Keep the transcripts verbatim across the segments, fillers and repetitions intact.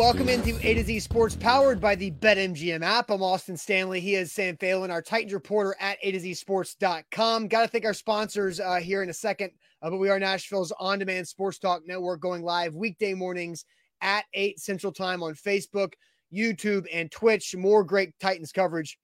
Welcome into A to Z Sports, powered by the BetMGM app. I'm Austin Stanley. He is Sam Phelan, our Titans reporter at A to Z Sports dot com. Got to thank our sponsors uh, here in a second, uh, but we are Nashville's on-demand sports talk network, going live weekday mornings at eight Central Time on Facebook, YouTube, and Twitch. More great Titans coverage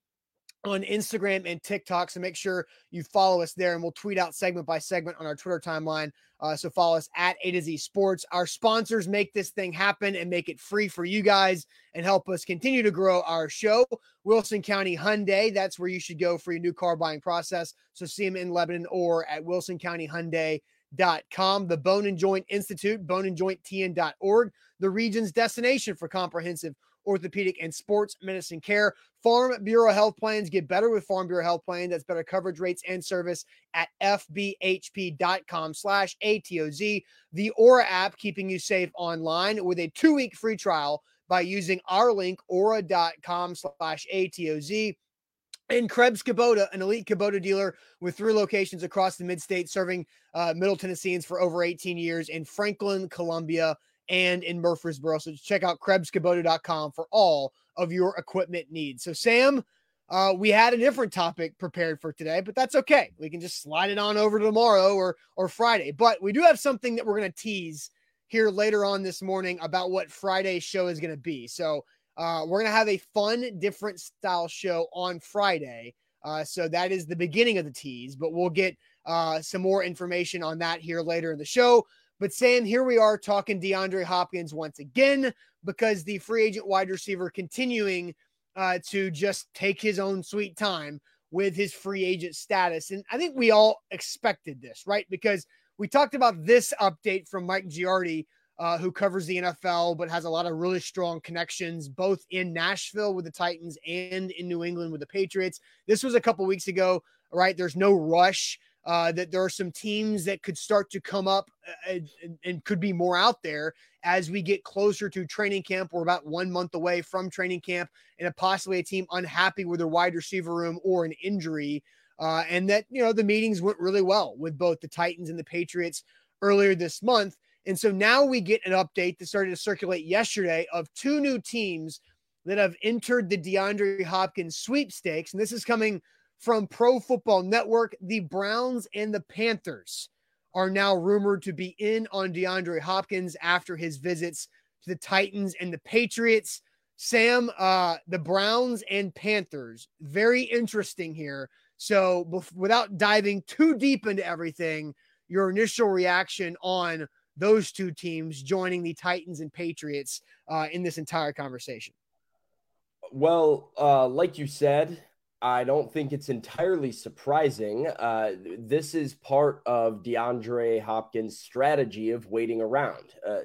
on Instagram and TikTok, so make sure you follow us there, and we'll tweet out segment by segment on our Twitter timeline. Uh, so follow us at A to Z Sports. Our sponsors make this thing happen and make it free for you guys and help us continue to grow our show. Wilson County Hyundai, that's where you should go for your new car buying process. So see them in Lebanon or at wilson county hyundai dot com. The Bone and Joint Institute, bone and joint t n dot org, the region's destination for comprehensive orthopedic and sports medicine care. Farm Bureau Health Plans, get better with Farm Bureau Health Plan. That's better coverage, rates, and service at f b h p dot com slash a t o z. The Aura app, keeping you safe online with a two-week free trial by using our link, aura dot com slash a t o z. And Krebs Kubota, an elite Kubota dealer with three locations across the mid-state, serving uh, Middle Tennesseans for over eighteen years in Franklin, Columbia, and in Murfreesboro. So check out krebs kubota dot com for all of your equipment needs. So Sam, uh, we had a different topic prepared for today, but that's okay. We can just slide it on over to tomorrow or, or Friday, but we do have something that we're going to tease here later on this morning about what Friday's show is going to be. So uh, we're going to have a fun, different style show on Friday. Uh, so that is the beginning of the tease, but we'll get uh, some more information on that here later in the show. But Sam, here we are talking DeAndre Hopkins once again, because the free agent wide receiver continuing uh, to just take his own sweet time with his free agent status. And I think we all expected this, right? Because we talked about this update from Mike Giardi, uh, who covers the N F L, but has a lot of really strong connections, both in Nashville with the Titans and in New England with the Patriots. This was a couple weeks ago, right? There's no rush. Uh, that there are some teams that could start to come up and, and could be more out there as we get closer to training camp. We're about one month away from training camp, and a possibly a team unhappy with their wide receiver room or an injury. Uh, and that, you know, the meetings went really well with both the Titans and the Patriots earlier this month. And so now we get an update that started to circulate yesterday of two new teams that have entered the DeAndre Hopkins sweepstakes. And this is coming from Pro Football Network. The Browns and the Panthers are now rumored to be in on DeAndre Hopkins after his visits to the Titans and the Patriots. Sam, uh, the Browns and Panthers, very interesting here. So bef- without diving too deep into everything, your initial reaction on those two teams joining the Titans and Patriots uh, in this entire conversation. Well, uh, like you said, I don't think it's entirely surprising. Uh, this is part of DeAndre Hopkins' strategy of waiting around, uh,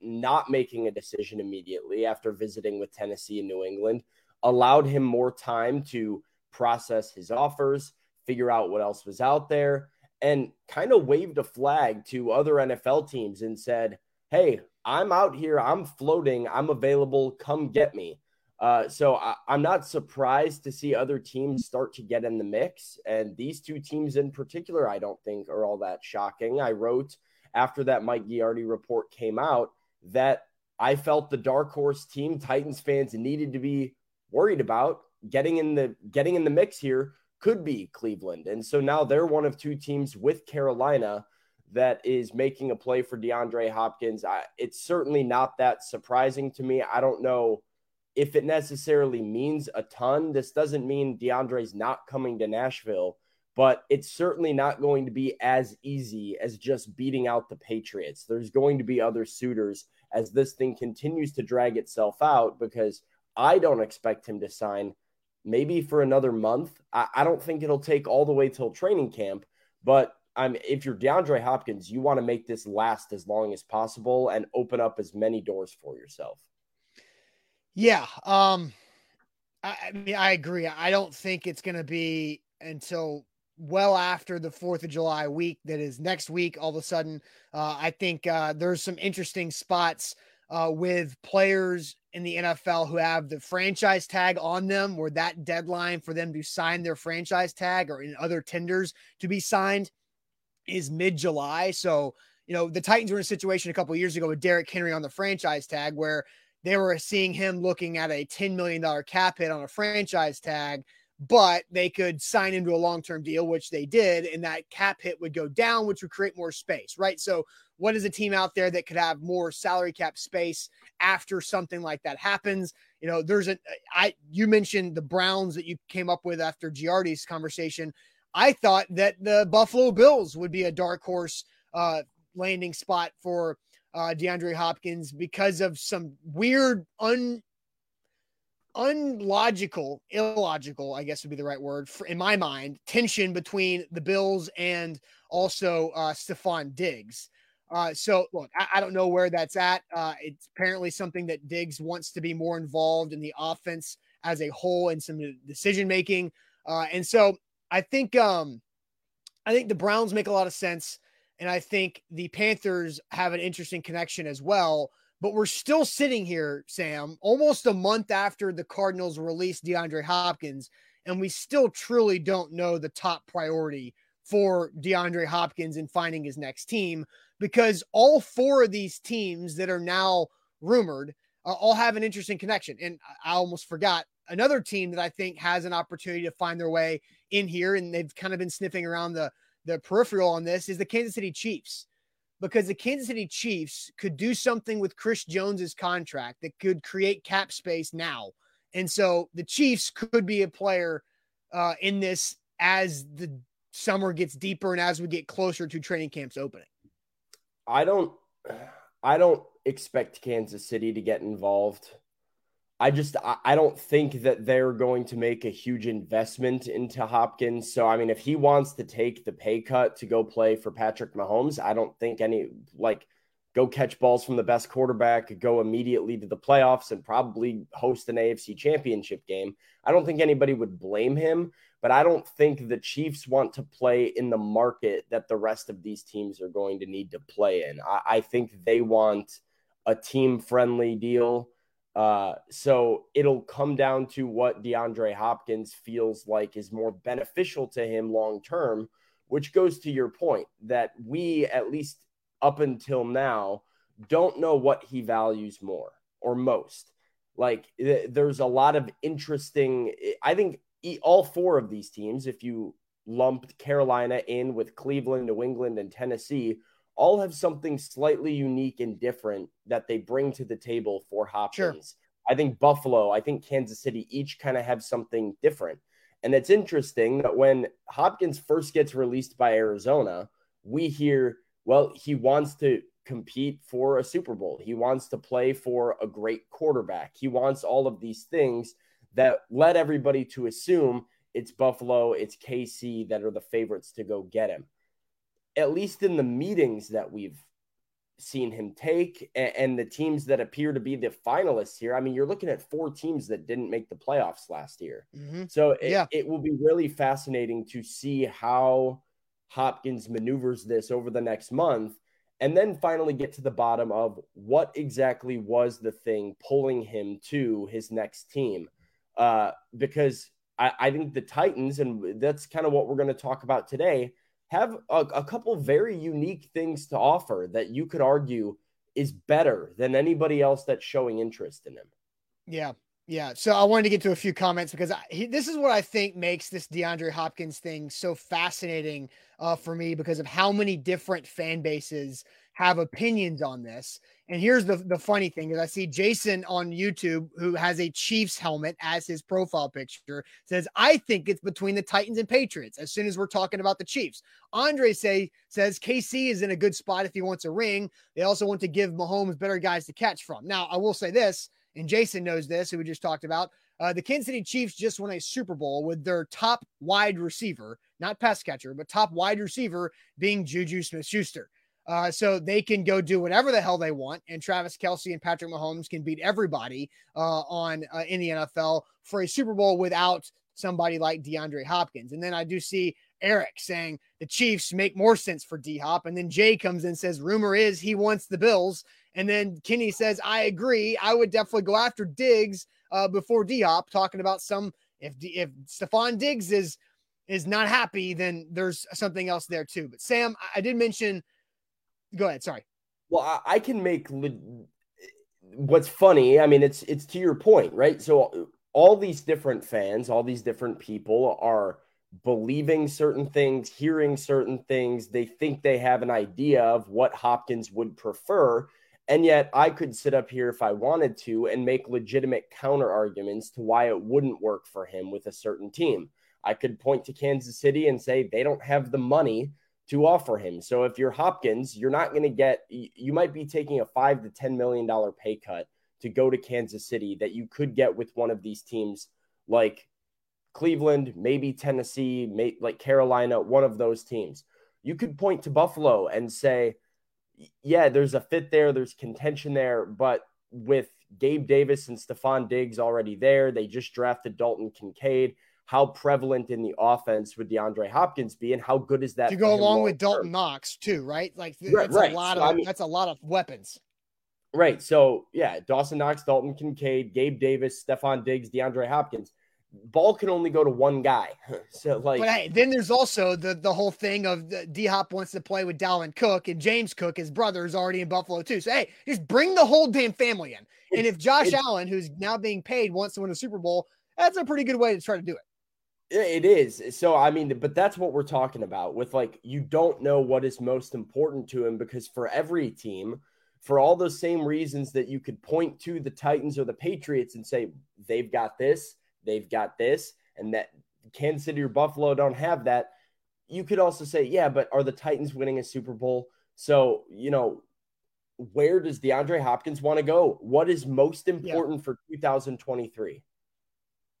not making a decision immediately after visiting with Tennessee and New England, allowed him more time to process his offers, figure out what else was out there, and kind of waved a flag to other N F L teams and said, hey, I'm out here, I'm floating, I'm available, come get me. Uh, so I, I'm not surprised to see other teams start to get in the mix. And these two teams in particular, I don't think are all that shocking. I wrote after that Mike Giardi report came out that I felt the dark horse team Titans fans needed to be worried about getting in the, getting in the mix here could be Cleveland. And so now they're one of two teams with Carolina that is making a play for DeAndre Hopkins. I, it's certainly not that surprising to me. I don't know if it necessarily means a ton. This doesn't mean DeAndre's not coming to Nashville, but it's certainly not going to be as easy as just beating out the Patriots. There's going to be other suitors as this thing continues to drag itself out, because I don't expect him to sign maybe for another month. I, I don't think it'll take all the way till training camp, but I'm, if you're DeAndre Hopkins, you want to make this last as long as possible and open up as many doors for yourself. Yeah, um, I, I mean, I agree. I don't think it's going to be until well after the fourth of July week that is next week. All of a sudden, uh, I think uh, there's some interesting spots uh, with players in the N F L who have the franchise tag on them, where that deadline for them to sign their franchise tag or in other tenders to be signed is mid-July. So, you know, the Titans were in a situation a couple of years ago with Derrick Henry on the franchise tag where they were seeing him looking at a ten million dollars cap hit on a franchise tag, but they could sign him to a long-term deal, which they did, and that cap hit would go down, which would create more space, right? So what is a team out there that could have more salary cap space after something like that happens? You know, there's a, I, you mentioned the Browns that you came up with after Giardi's conversation. I thought that the Buffalo Bills would be a dark horse uh, landing spot for uh, DeAndre Hopkins because of some weird, un unlogical, illogical, I guess would be the right word for, in my mind, tension between the Bills and also uh, Stephon Diggs. Uh, so look, I, I don't know where that's at. Uh, it's apparently something that Diggs wants to be more involved in the offense as a whole and some decision-making. Uh, and so I think, um, I think the Browns make a lot of sense. And I think the Panthers have an interesting connection as well, but we're still sitting here, Sam, almost a month after the Cardinals released DeAndre Hopkins. And we still truly don't know the top priority for DeAndre Hopkins in finding his next team, because all four of these teams that are now rumored uh, all have an interesting connection. And I almost forgot another team that I think has an opportunity to find their way in here. And they've kind of been sniffing around the, the peripheral on this, is the Kansas City Chiefs, because the Kansas City Chiefs could do something with Chris Jones's contract that could create cap space now. And so the Chiefs could be a player uh, in this as the summer gets deeper and as we get closer to training camp's opening. I don't, I don't expect Kansas City to get involved. I just, I don't think that they're going to make a huge investment into Hopkins. So, I mean, if he wants to take the pay cut to go play for Patrick Mahomes, I don't think any, like, go catch balls from the best quarterback, go immediately to the playoffs and probably host an A F C championship game. I don't think anybody would blame him, but I don't think the Chiefs want to play in the market that the rest of these teams are going to need to play in. I, I think they want a team-friendly deal. Uh, so it'll come down to what DeAndre Hopkins feels like is more beneficial to him long-term, which goes to your point that we, at least up until now, don't know what he values more or most. Like th- there's a lot of interesting, I think all four of these teams, if you lumped Carolina in with Cleveland, New England, and Tennessee, all have something slightly unique and different that they bring to the table for Hopkins. Sure. I think Buffalo, I think Kansas City each kind of have something different. And it's interesting that when Hopkins first gets released by Arizona, we hear, well, he wants to compete for a Super Bowl. He wants to play for a great quarterback. He wants all of these things that led everybody to assume it's Buffalo, it's K C that are the favorites to go get him. At least in the meetings that we've seen him take and, and the teams that appear to be the finalists here. I mean, you're looking at four teams that didn't make the playoffs last year. Mm-hmm. So it, yeah. it will be really fascinating to see how Hopkins maneuvers this over the next month and then finally get to the bottom of what exactly was the thing pulling him to his next team. Uh, because I, I think the Titans, and that's kind of what we're going to talk about today, have a, a couple very unique things to offer that you could argue is better than anybody else that's showing interest in him. Yeah. Yeah. So I wanted to get to a few comments because I, he, this is what I think makes this DeAndre Hopkins thing so fascinating uh, for me, because of how many different fan bases have opinions on this. And here's the, the funny thing is I see Jason on YouTube, who has a Chiefs helmet as his profile picture, says, I think it's between the Titans and Patriots as soon as we're talking about the Chiefs. Andre say, says K C is in a good spot if he wants a ring. They also want to give Mahomes better guys to catch from. Now, I will say this, and Jason knows this, who we just talked about. Uh, the Kansas City Chiefs just won a Super Bowl with their top wide receiver, not pass catcher, but top wide receiver being Juju Smith-Schuster. Uh, so they can go do whatever the hell they want. And Travis Kelce and Patrick Mahomes can beat everybody uh, on uh, in the N F L for a Super Bowl without somebody like DeAndre Hopkins. And then I do see Eric saying the Chiefs make more sense for D-Hop. And then Jay comes in and says, rumor is he wants the Bills. And then Kenny says, I agree. I would definitely go after Diggs uh, before D-Hop, talking about some, if if Stephon Diggs is, is not happy, then there's something else there too. But Sam, I, I did mention, go ahead. Sorry. Well, I, I can make le- what's funny, I mean, it's it's to your point, right? So all these different fans, all these different people are believing certain things, hearing certain things. They think they have an idea of what Hopkins would prefer. And yet I could sit up here if I wanted to and make legitimate counter arguments to why it wouldn't work for him with a certain team. I could point to Kansas City and say they don't have the money to offer him. So if you're Hopkins, you're not going to get, you might be taking a five to ten million dollars pay cut to go to Kansas City that you could get with one of these teams like Cleveland, maybe Tennessee, maybe like Carolina, one of those teams. You could point to Buffalo and say, yeah, there's a fit there, there's contention there, but with Gabe Davis and Stephon Diggs already there, they just drafted Dalton Kincaid. How prevalent in the offense would DeAndre Hopkins be, and how good is that? To go along with Dalton Knox too, right? Like th- right, that's right. a lot so, of I mean, that's a lot of weapons. Right. So yeah, Dawson Knox, Dalton Kincaid, Gabe Davis, Stephon Diggs, DeAndre Hopkins. Ball can only go to one guy. So like, but hey, then there's also the the whole thing of D Hop wants to play with Dalvin Cook, and James Cook, his brother, is already in Buffalo too. So hey, just bring the whole damn family in. And if Josh Allen, who's now being paid, wants to win a Super Bowl, that's a pretty good way to try to do it. It is. So, I mean, but that's what we're talking about with like, you don't know what is most important to him, because for every team, for all those same reasons that you could point to the Titans or the Patriots and say, they've got this, they've got this, and that Kansas City or Buffalo don't have that. You could also say, yeah, but are the Titans winning a Super Bowl? So, you know, where does DeAndre Hopkins want to go? What is most important yeah. for two thousand twenty-three?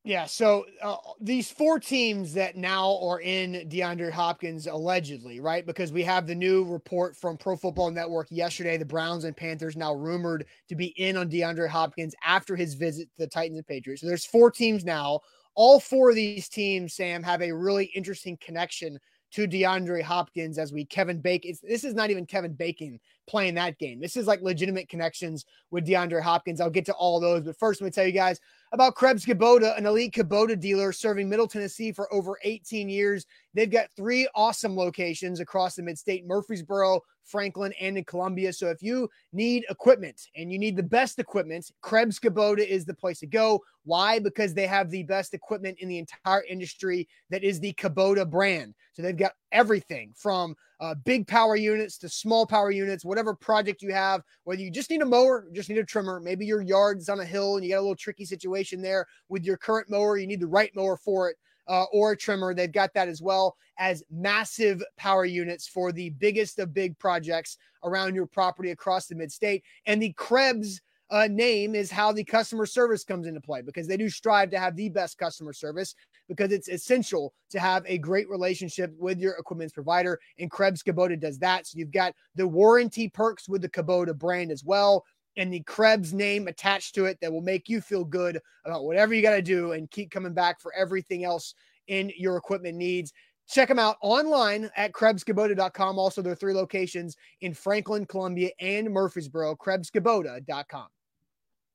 Yeah, so uh, these four teams that now are in DeAndre Hopkins, allegedly, right? Because we have the new report from Pro Football Network yesterday, the Browns and Panthers now rumored to be in on DeAndre Hopkins after his visit to the Titans and Patriots. So there's four teams now. All four of these teams, Sam, have a really interesting connection to DeAndre Hopkins as we Kevin Bacon. It's, this is not even Kevin Bacon playing that game. This is like legitimate connections with DeAndre Hopkins. I'll get to all those, but first let me tell you guys about Krebs Kubota, an elite Kubota dealer serving Middle Tennessee for over eighteen years. They've got three awesome locations across the mid-state, Murfreesboro, Franklin, and in Columbia. So if you need equipment and you need the best equipment, Krebs Kubota is the place to go. Why? Because they have the best equipment in the entire industry that is the Kubota brand. So they've got everything from uh, big power units to small power units, whatever project you have, whether you just need a mower, just need a trimmer, maybe your yard's on a hill and you got a little tricky situation there with your current mower, you need the right mower for it. Uh, or a trimmer, they've got that, as well as massive power units for the biggest of big projects around your property across the mid-state. And the Krebs uh, name is how the customer service comes into play, because they do strive to have the best customer service, because it's essential to have a great relationship with your equipment's provider, and Krebs Kubota does that. So you've got the warranty perks with the Kubota brand as well, and the Krebs name attached to it that will make you feel good about whatever you got to do and keep coming back for everything else in your equipment needs. Check them out online at Krebs Kubota dot com. Also, there are three locations in Franklin, Columbia, and Murfreesboro, Krebs Kubota dot com.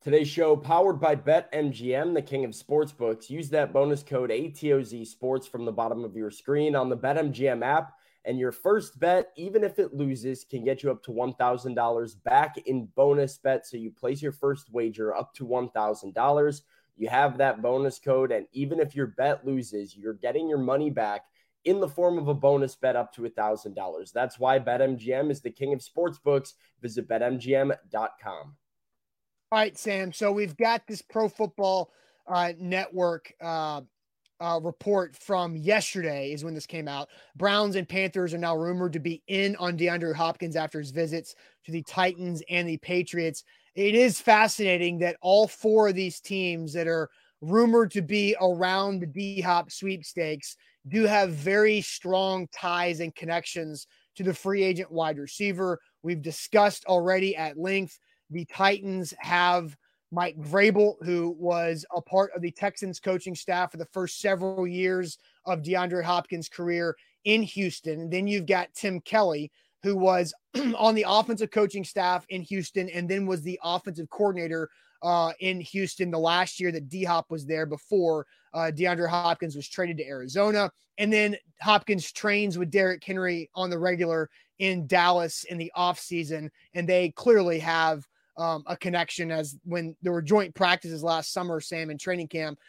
Today's show powered by BetMGM, the king of sportsbooks. Use that bonus code A T O Z Sports from the bottom of your screen on the BetMGM app. And your first bet, even if it loses, can get you up to one thousand dollars back in bonus bet. So you place your first wager up to one thousand dollars. You have that bonus code. And even if your bet loses, you're getting your money back in the form of a bonus bet up to one thousand dollars. That's why BetMGM is the king of sportsbooks. Visit Bet M G M dot com. All right, Sam. So we've got this Pro Football uh, Network uh Uh, report from yesterday is when this came out. Browns and Panthers are now rumored to be in on DeAndre Hopkins after his visits to the Titans and the Patriots. It is fascinating that all four of these teams that are rumored to be around the D-Hop sweepstakes do have very strong ties and connections to the free agent wide receiver. We've discussed already at length the Titans have Mike Vrabel, who was a part of the Texans coaching staff for the first several years of DeAndre Hopkins' career in Houston. And then you've got Tim Kelly, who was on the offensive coaching staff in Houston and then was the offensive coordinator uh, in Houston the last year that D-Hop was there before uh, DeAndre Hopkins was traded to Arizona. And then Hopkins trains with Derrick Henry on the regular in Dallas in the offseason, and they clearly have um, a connection, as when there were joint practices last summer, Sam, in training camp,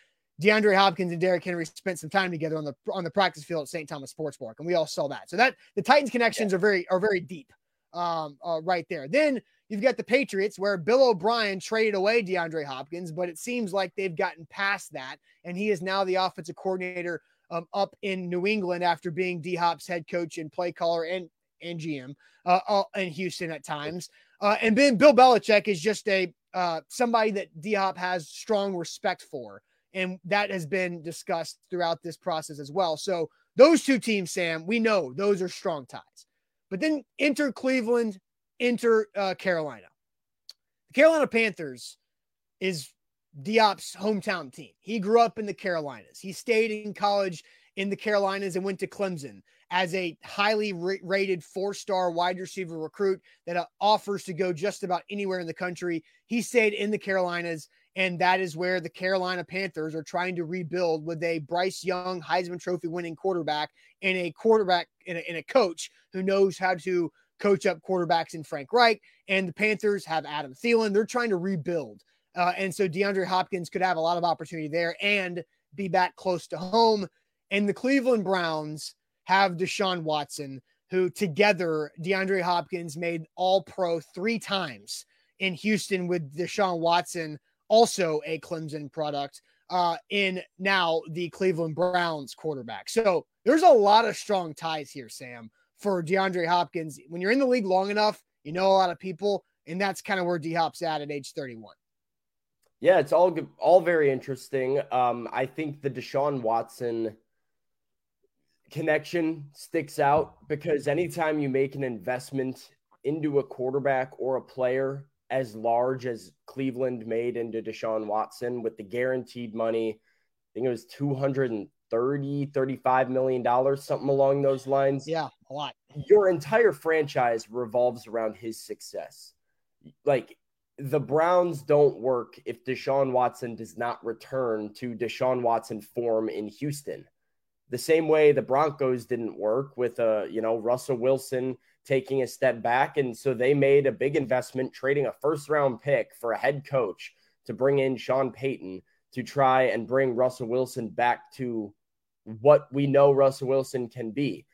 DeAndre Hopkins and Derrick Henry spent some time together on the on the practice field at Saint Thomas Sports Park, and we all saw that. So that the Titans connections yeah. are very are very deep um, uh, right there. Then you've got the Patriots, where Bill O'Brien traded away DeAndre Hopkins, but it seems like they've gotten past that, and he is now the offensive coordinator um, up in New England after being D-Hop's head coach and play caller and and G M uh, all in Houston at times. Uh, and then Bill Belichick is just a uh, somebody that D-Hop has strong respect for. And that has been discussed throughout this process as well. So those two teams, Sam, we know those are strong ties. But then enter Cleveland, enter uh, Carolina. The Carolina Panthers is Diop's hometown team. He grew up in the Carolinas. He stayed in college in the Carolinas and went to Clemson as a highly re- rated four-star wide receiver recruit that uh, offers to go just about anywhere in the country. He stayed in the Carolinas. And that is where the Carolina Panthers are trying to rebuild with a Bryce Young Heisman Trophy winning quarterback and a quarterback and a, and a coach who knows how to coach up quarterbacks in Frank Reich. And the Panthers have Adam Thielen. They're trying to rebuild. Uh, and so DeAndre Hopkins could have a lot of opportunity there and be back close to home. And the Cleveland Browns have Deshaun Watson, who together DeAndre Hopkins made all pro three times in Houston with Deshaun Watson, also a Clemson product, uh, in now the Cleveland Browns quarterback. So there's a lot of strong ties here, Sam, for DeAndre Hopkins. When you're in the league long enough, you know a lot of people, and that's kind of where D-Hop's at at age thirty-one. Yeah, it's all, all very interesting. Um, I think the Deshaun Watson connection sticks out because anytime you make an investment into a quarterback or a player as large as Cleveland made into Deshaun Watson with the guaranteed money, I think it was two hundred thirty, thirty-five million dollars, something along those lines. Yeah, a lot. Your entire franchise revolves around his success. Like, the Browns don't work if Deshaun Watson does not return to Deshaun Watson form in Houston. The same way the Broncos didn't work with, uh, you know, Russell Wilson taking a step back. And so they made a big investment, trading a first round pick for a head coach to bring in Sean Payton to try and bring Russell Wilson back to what we know Russell Wilson can be.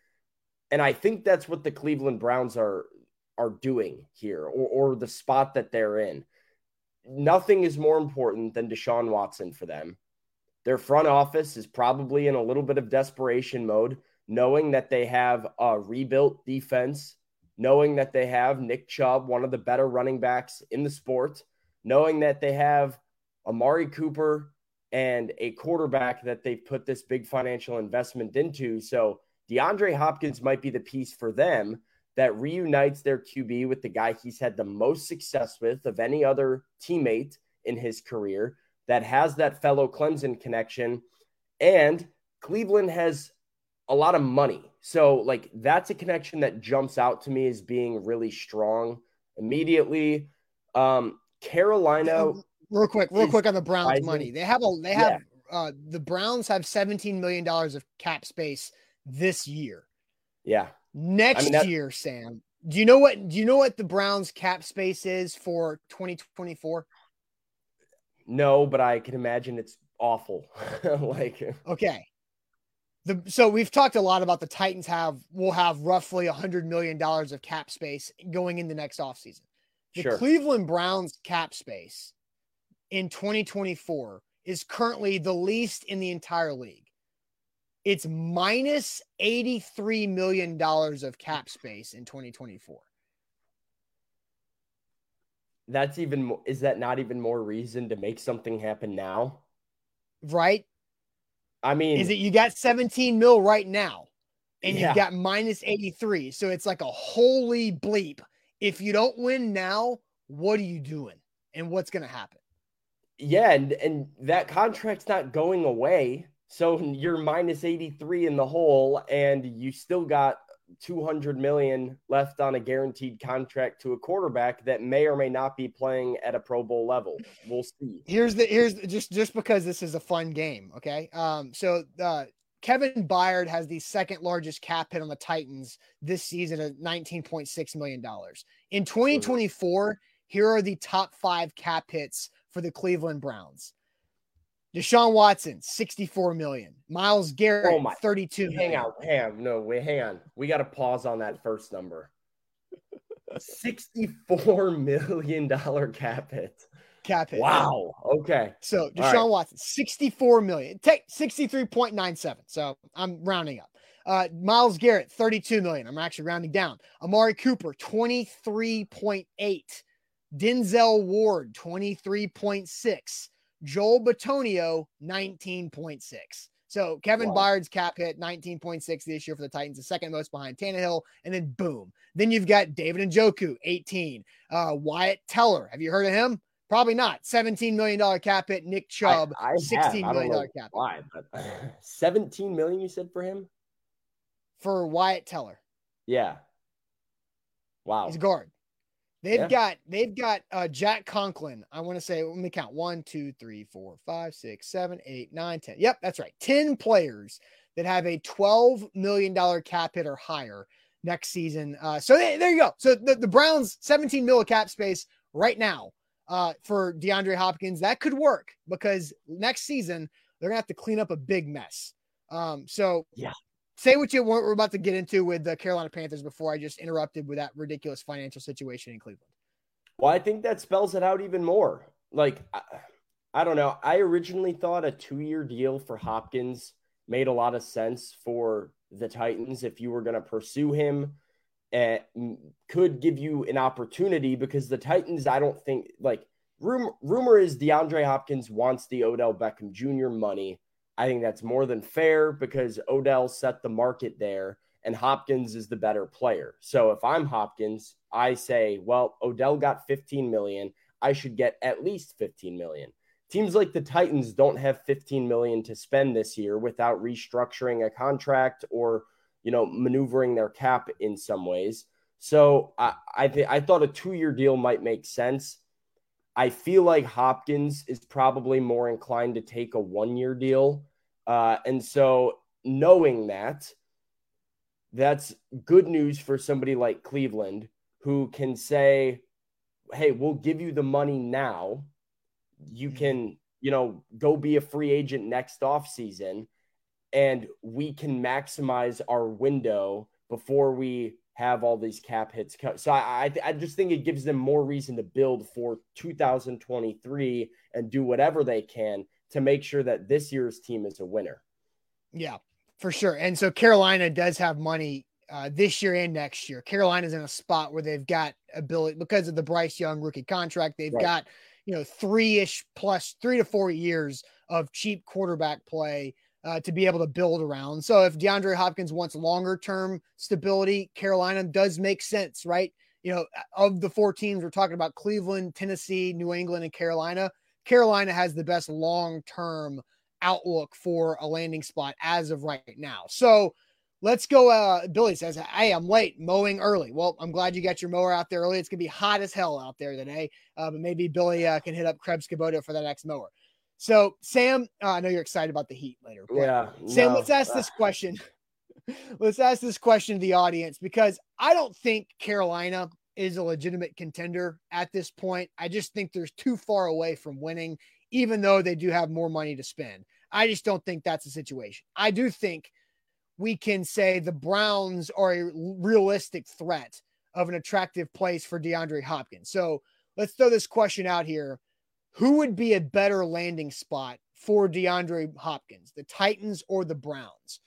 And I think that's what the Cleveland Browns are, are doing here, or, or the spot that they're in. Nothing is more important than Deshaun Watson for them. Their front office is probably in a little bit of desperation mode, knowing that they have a rebuilt defense, knowing that they have Nick Chubb, one of the better running backs in the sport, knowing that they have Amari Cooper and a quarterback that they've put this big financial investment into. So DeAndre Hopkins might be the piece for them that reunites their Q B with the guy he's had the most success with of any other teammate in his career, that has that fellow Clemson connection, and Cleveland has a lot of money. So like, that's a connection that jumps out to me as being really strong immediately. Um, Carolina. Real quick, real quick on the Browns rising. money. They have, a, they have, yeah. uh, the Browns have seventeen million dollars of cap space this year. Yeah. Next I mean, that- year, Sam, do you know what, do you know what the Browns cap space is for twenty twenty-four? No, but I can imagine it's awful. Like, okay. The, so we've talked a lot about the Titans have, will have roughly a hundred million dollars of cap space going in the next offseason. The sure. Cleveland Browns cap space in twenty twenty-four is currently the least in the entire league. It's minus eighty-three million dollars of cap space in twenty twenty-four. That's even more, is that not even more reason to make something happen now? Right. I mean, is it, you got seventeen mil right now and yeah. you've got minus eighty-three. So it's like a holy bleep. If you don't win now, what are you doing and what's going to happen? Yeah. And, and that contract's not going away. So you're minus eighty-three in the hole and you still got two hundred million dollars left on a guaranteed contract to a quarterback that may or may not be playing at a Pro Bowl level. We'll see. Here's the, here's the, just, just because this is a fun game. Okay. Um, so uh, Kevin Byard has the second largest cap hit on the Titans this season at nineteen point six million dollars. In twenty twenty-four, here are the top five cap hits for the Cleveland Browns. Deshaun Watson, sixty-four million dollars. Miles Garrett, oh thirty-two million dollars. Hang on, hang on. No, wait, hang on. We got to pause on that first number. sixty-four million dollars cap hit. Cap hit. Wow. Okay. So Deshaun right. Watson, sixty-four million dollars. Take sixty-three point nine seven. So I'm rounding up. Uh, Miles Garrett, thirty-two million dollars. I'm actually rounding down. Amari Cooper, twenty-three point eight. Denzel Ward, twenty-three point six. Joel Bitonio, nineteen point six. So Kevin wow. Byard's cap hit, nineteen point six this year for the Titans, the second most behind Tannehill, and then boom. Then you've got David Njoku, eighteen. Uh, Wyatt Teller, have you heard of him? Probably not. seventeen million dollars cap hit. Nick Chubb, I, I sixteen million dollars cap hit. Why, but seventeen million dollars you said for him? For Wyatt Teller. Yeah. Wow. He's a guard. They've yeah. got they've got uh, Jack Conklin. I want to say, let me count. One, two, three, four, five, six, seven, eight, nine, ten. Yep, that's right. ten players that have a twelve million dollars cap hit or higher next season. Uh, so they, there you go. So the, the Browns, seventeen mil cap space right now uh, for DeAndre Hopkins. That could work because next season they're going to have to clean up a big mess. Um, so yeah. Say what you want. We're about to get into with the Carolina Panthers before I just interrupted with that ridiculous financial situation in Cleveland. Well, I think that spells it out even more. Like, I, I don't know. I originally thought a two-year deal for Hopkins made a lot of sense for the Titans if you were going to pursue him. It could give you an opportunity because the Titans, I don't think, like, rumor, rumor is DeAndre Hopkins wants the Odell Beckham Junior money. I think that's more than fair because Odell set the market there and Hopkins is the better player. So if I'm Hopkins, I say, well, Odell got fifteen million. I should get at least fifteen million. Teams like the Titans don't have fifteen million to spend this year without restructuring a contract or, you know, maneuvering their cap in some ways. So I, I think I thought a two-year deal might make sense. I feel like Hopkins is probably more inclined to take a one-year deal. Uh, and so knowing that, that's good news for somebody like Cleveland who can say, hey, we'll give you the money now. You can, you know, go be a free agent next offseason, and we can maximize our window before we have all these cap hits. So I, I, th- I just think it gives them more reason to build for two thousand twenty-three and do whatever they can to make sure that this year's team is a winner. Yeah, for sure. And so Carolina does have money uh, this year and next year. Carolina's in a spot where they've got ability because of the Bryce Young rookie contract. They've right. got, you know, three ish plus three to four years of cheap quarterback play uh, to be able to build around. So if DeAndre Hopkins wants longer term stability, Carolina does make sense, right? You know, of the four teams we're talking about, Cleveland, Tennessee, New England, and Carolina, Carolina has the best long-term outlook for a landing spot as of right now. So let's go. Uh, Billy says, hey, I'm late, mowing early. Well, I'm glad you got your mower out there early. It's going to be hot as hell out there today, uh, but maybe Billy uh, can hit up Krebs Kubota for the next mower. So Sam, uh, I know you're excited about the heat later. But yeah, Sam, no. let's ask this question. let's ask this question to the audience, because I don't think Carolina is a legitimate contender at this point. I just think there's too far away from winning, even though they do have more money to spend. I just don't think that's the situation. I do think we can say the Browns are a realistic threat of an attractive place for DeAndre Hopkins. So let's throw this question out here. Who would be a better landing spot for DeAndre Hopkins, the Titans or the Browns?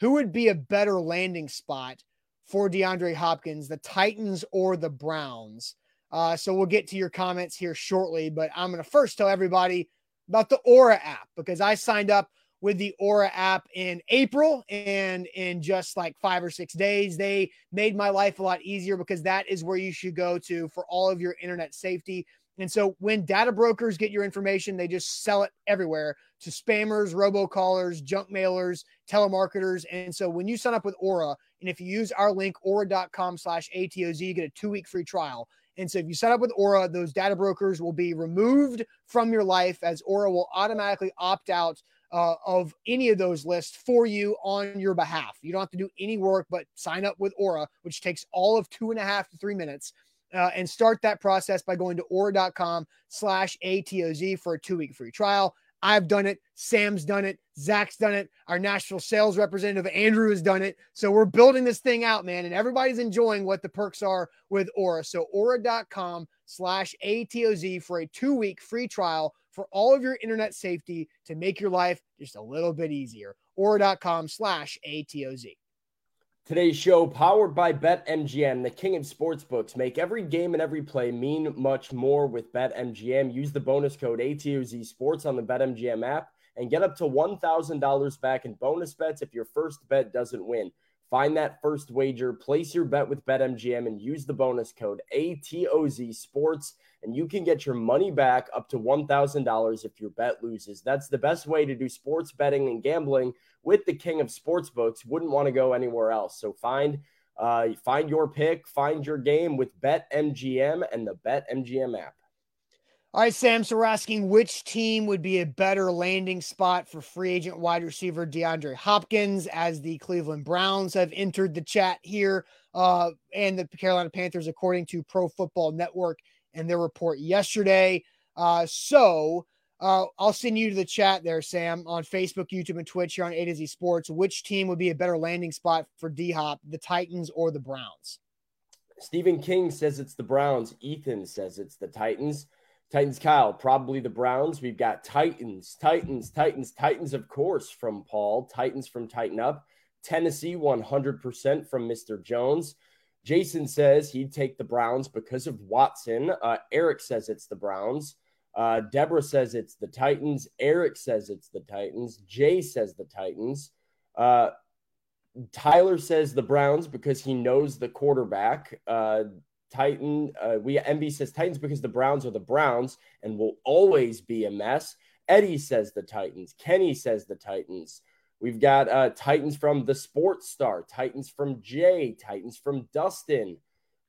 Who would be a better landing spot for DeAndre Hopkins, the Titans or the Browns? Uh, so we'll get to your comments here shortly, but I'm going to first tell everybody about the Aura app, because I signed up with the Aura app in April, and in just like five or six days, they made my life a lot easier, because that is where you should go to for all of your internet safety. And so when data brokers get your information, they just sell it everywhere to spammers, robocallers, junk mailers, telemarketers. And so when you sign up with Aura, and if you use our link, aura.com slash ATOZ, you get a two-week free trial. And so if you sign up with Aura, those data brokers will be removed from your life, as Aura will automatically opt out uh, of any of those lists for you on your behalf. You don't have to do any work but sign up with Aura, which takes all of two and a half to three minutes. uh, and start that process by going to aura dot com slash A T O Z for a two-week free trial. I've done it. Sam's done it. Zach's done it. Our Nashville sales representative, Andrew, has done it. So we're building this thing out, man, and everybody's enjoying what the perks are with Aura. So aura dot com slash A T O Z for a two-week free trial for all of your internet safety to make your life just a little bit easier. aura dot com slash A T O Z. Today's show powered by BetMGM, the king of sportsbooks. Make every game and every play mean much more with BetMGM. Use the bonus code A T O Z Sports on the BetMGM app and get up to one thousand dollars back in bonus bets if your first bet doesn't win. Find that first wager, place your bet with BetMGM, and use the bonus code A T O Z Sports, and you can get your money back up to one thousand dollars if your bet loses. That's the best way to do sports betting and gambling with the king of sportsbooks. Wouldn't want to go anywhere else. So find uh, find your pick, find your game with BetMGM and the BetMGM app. All right, Sam, so we're asking which team would be a better landing spot for free agent wide receiver DeAndre Hopkins, as the Cleveland Browns have entered the chat here, uh, and the Carolina Panthers, according to Pro Football Network and their report yesterday. Uh, so uh, I'll send you to the chat there, Sam, on Facebook, YouTube, and Twitch here on A to Z Sports. Which team would be a better landing spot for D-Hop, the Titans or the Browns? Stephen King says it's the Browns. Ethan says it's the Titans. Titans, Kyle, probably the Browns. We've got Titans, Titans, Titans, Titans, of course, from Paul. Titans from Tighten Up. Tennessee, one hundred percent from Mister Jones. Jason says he'd take the Browns because of Watson. Uh, Eric says it's the Browns. Uh, Deborah says it's the Titans. Eric says it's the Titans. Jay says the Titans. Uh, Tyler says the Browns because he knows the quarterback. Uh Titan, uh, we M B says Titans because the Browns are the Browns and will always be a mess. Eddie says the Titans. Kenny says the Titans. We've got uh, Titans from the Sports Star, Titans from Jay, Titans from Dustin.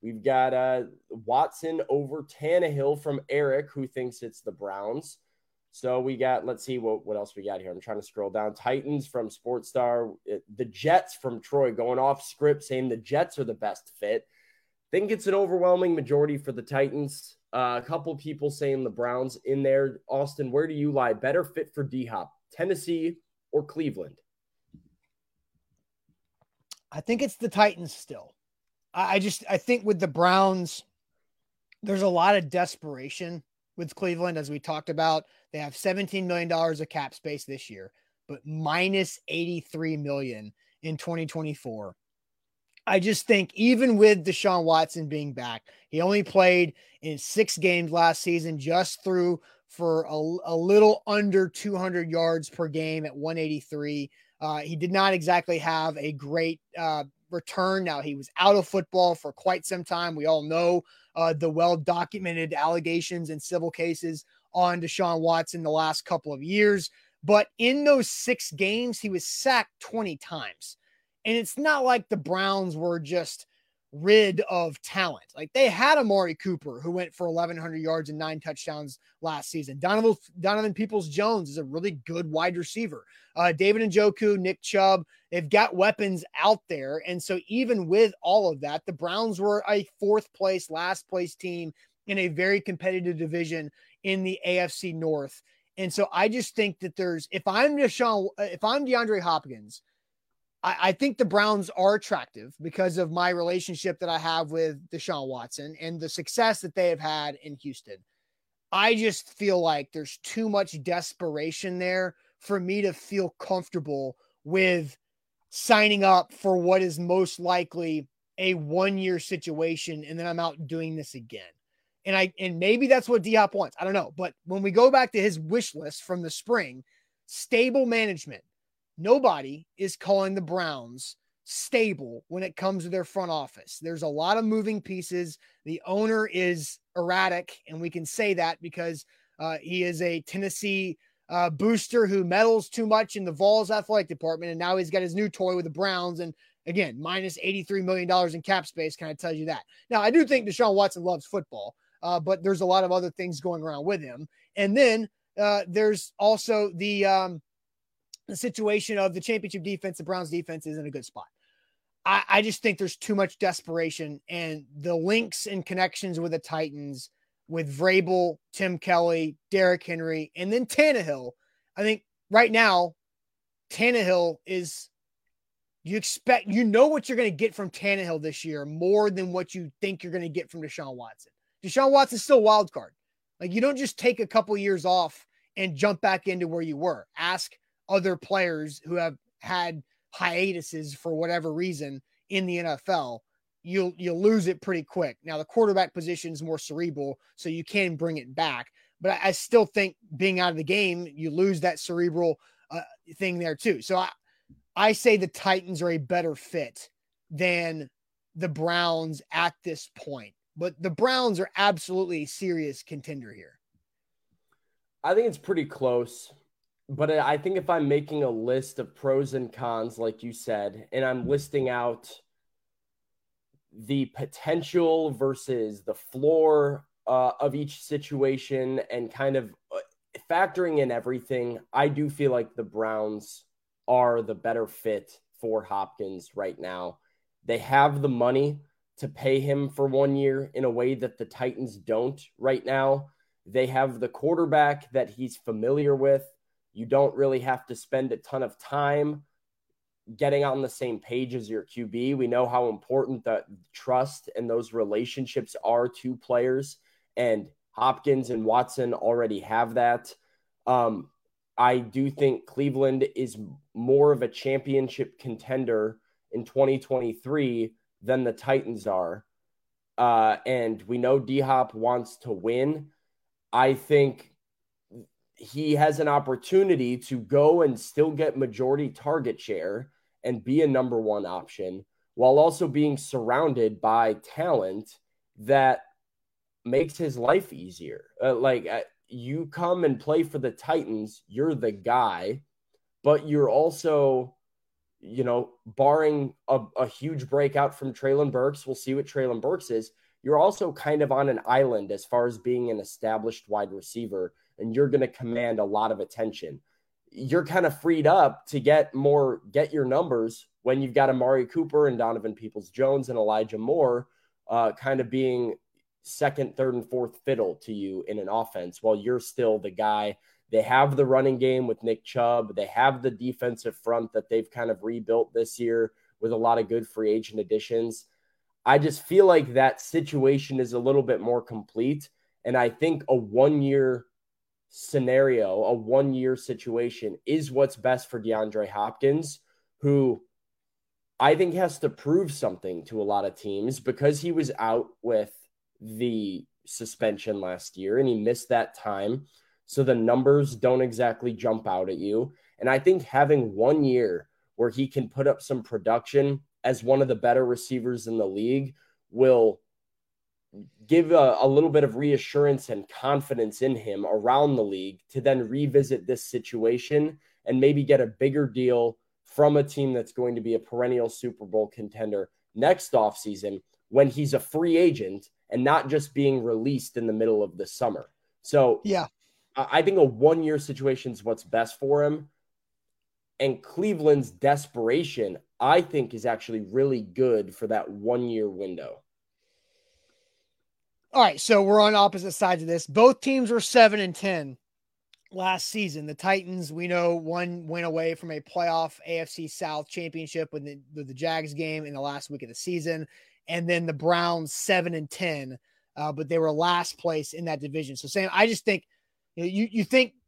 We've got uh, Watson over Tannehill from Eric, who thinks it's the Browns. So we got, let's see what, what else we got here. I'm trying to scroll down. Titans from Sports Star, the Jets from Troy going off script saying the Jets are the best fit. Think it's an overwhelming majority for the Titans. Uh, a couple people saying the Browns in there. Austin, where do you lie? Better fit for D-Hop, Tennessee or Cleveland? I think it's the Titans still. I just, I think with the Browns, there's a lot of desperation with Cleveland. As we talked about, they have seventeen million dollars of cap space this year, but minus eighty-three million in twenty twenty-four. I just think even with Deshaun Watson being back, he only played in six games last season, just threw for a, a little under two hundred yards per game at one eighty-three. Uh, he did not exactly have a great uh, return. Now, he was out of football for quite some time. We all know uh, the well-documented allegations and civil cases on Deshaun Watson the last couple of years. But in those six games, he was sacked twenty times. And it's not like the Browns were just rid of talent. Like, they had Amari Cooper, who went for eleven hundred yards and nine touchdowns last season. Donovan, Donovan Peoples-Jones is a really good wide receiver. Uh, David Njoku, Nick Chubb, they've got weapons out there. And so even with all of that, the Browns were a fourth place, last place team in a very competitive division in the A F C North. And so I just think that there's, if I'm Deshaun, if I'm DeAndre Hopkins, I think the Browns are attractive because of my relationship that I have with Deshaun Watson and the success that they have had in Houston. I just feel like there's too much desperation there for me to feel comfortable with signing up for what is most likely a one-year situation, and then I'm out doing this again. And I and maybe that's what D-Hop wants. I don't know. But when we go back to his wish list from the spring, stable management. Nobody is calling the Browns stable when it comes to their front office. There's a lot of moving pieces. The owner is erratic, and we can say that because uh, he is a Tennessee uh, booster who meddles too much in the Vols athletic department, and now he's got his new toy with the Browns. And again, minus eighty-three million dollars in cap space kind of tells you that. Now, I do think Deshaun Watson loves football, uh, but there's a lot of other things going around with him. And then uh, there's also the um, – the situation of the championship defense. The Browns defense is in a good spot. I, I just think there's too much desperation, and the links and connections with the Titans with Vrabel, Tim Kelly, Derrick Henry, and then Tannehill. I think right now, Tannehill is, you expect, you know what you're going to get from Tannehill this year more than what you think you're going to get from Deshaun Watson. Deshaun Watson's still a wild card. Like, you don't just take a couple years off and jump back into where you were. Ask other players who have had hiatuses for whatever reason in the N F L. You'll, you'll lose it pretty quick. Now the quarterback position is more cerebral, so you can bring it back, but I, I still think being out of the game, you lose that cerebral uh, thing there too. So I, I say the Titans are a better fit than the Browns at this point, but the Browns are absolutely a serious contender here. I think it's pretty close, but I think if I'm making a list of pros and cons, like you said, and I'm listing out the potential versus the floor uh, of each situation and kind of factoring in everything, I do feel like the Browns are the better fit for Hopkins right now. They have the money to pay him for one year in a way that the Titans don't right now. They have the quarterback that he's familiar with. You don't really have to spend a ton of time getting on the same page as your Q B. We know how important the trust and those relationships are to players, and Hopkins and Watson already have that. Um, I do think Cleveland is more of a championship contender in twenty twenty-three than the Titans are. Uh, and we know D-Hop wants to win. I think he has an opportunity to go and still get majority target share and be a number one option while also being surrounded by talent that makes his life easier. Uh, like uh, you come and play for the Titans, you're the guy, but you're also, you know, barring a, a huge breakout from Traylon Burks, we'll see what Traylon Burks is. You're also kind of on an island as far as being an established wide receiver, and you're going to command a lot of attention. You're kind of freed up to get more, get your numbers when you've got Amari Cooper and Donovan Peoples-Jones and Elijah Moore uh, kind of being second, third, and fourth fiddle to you in an offense while you're still the guy. They have the running game with Nick Chubb. They have the defensive front that they've kind of rebuilt this year with a lot of good free agent additions. I just feel like that situation is a little bit more complete. And I think a one-year scenario, a one-year situation is what's best for DeAndre Hopkins, who I think has to prove something to a lot of teams because he was out with the suspension last year and he missed that time. So the numbers don't exactly jump out at you. And I think having one year where he can put up some production as one of the better receivers in the league will give a, a little bit of reassurance and confidence in him around the league to then revisit this situation and maybe get a bigger deal from a team that's going to be a perennial Super Bowl contender next offseason when he's a free agent and not just being released in the middle of the summer. So yeah, I think a one-year situation is what's best for him. And Cleveland's desperation, I think, is actually really good for that one-year window. All right, so we're on opposite sides of this. Both teams were seven and ten last season. The Titans, we know, one win away from a playoff A F C South championship with the, with the Jags game in the last week of the season. And then the Browns, seven and ten, uh, but they were last place in that division. So, Sam, I just think you you, you think –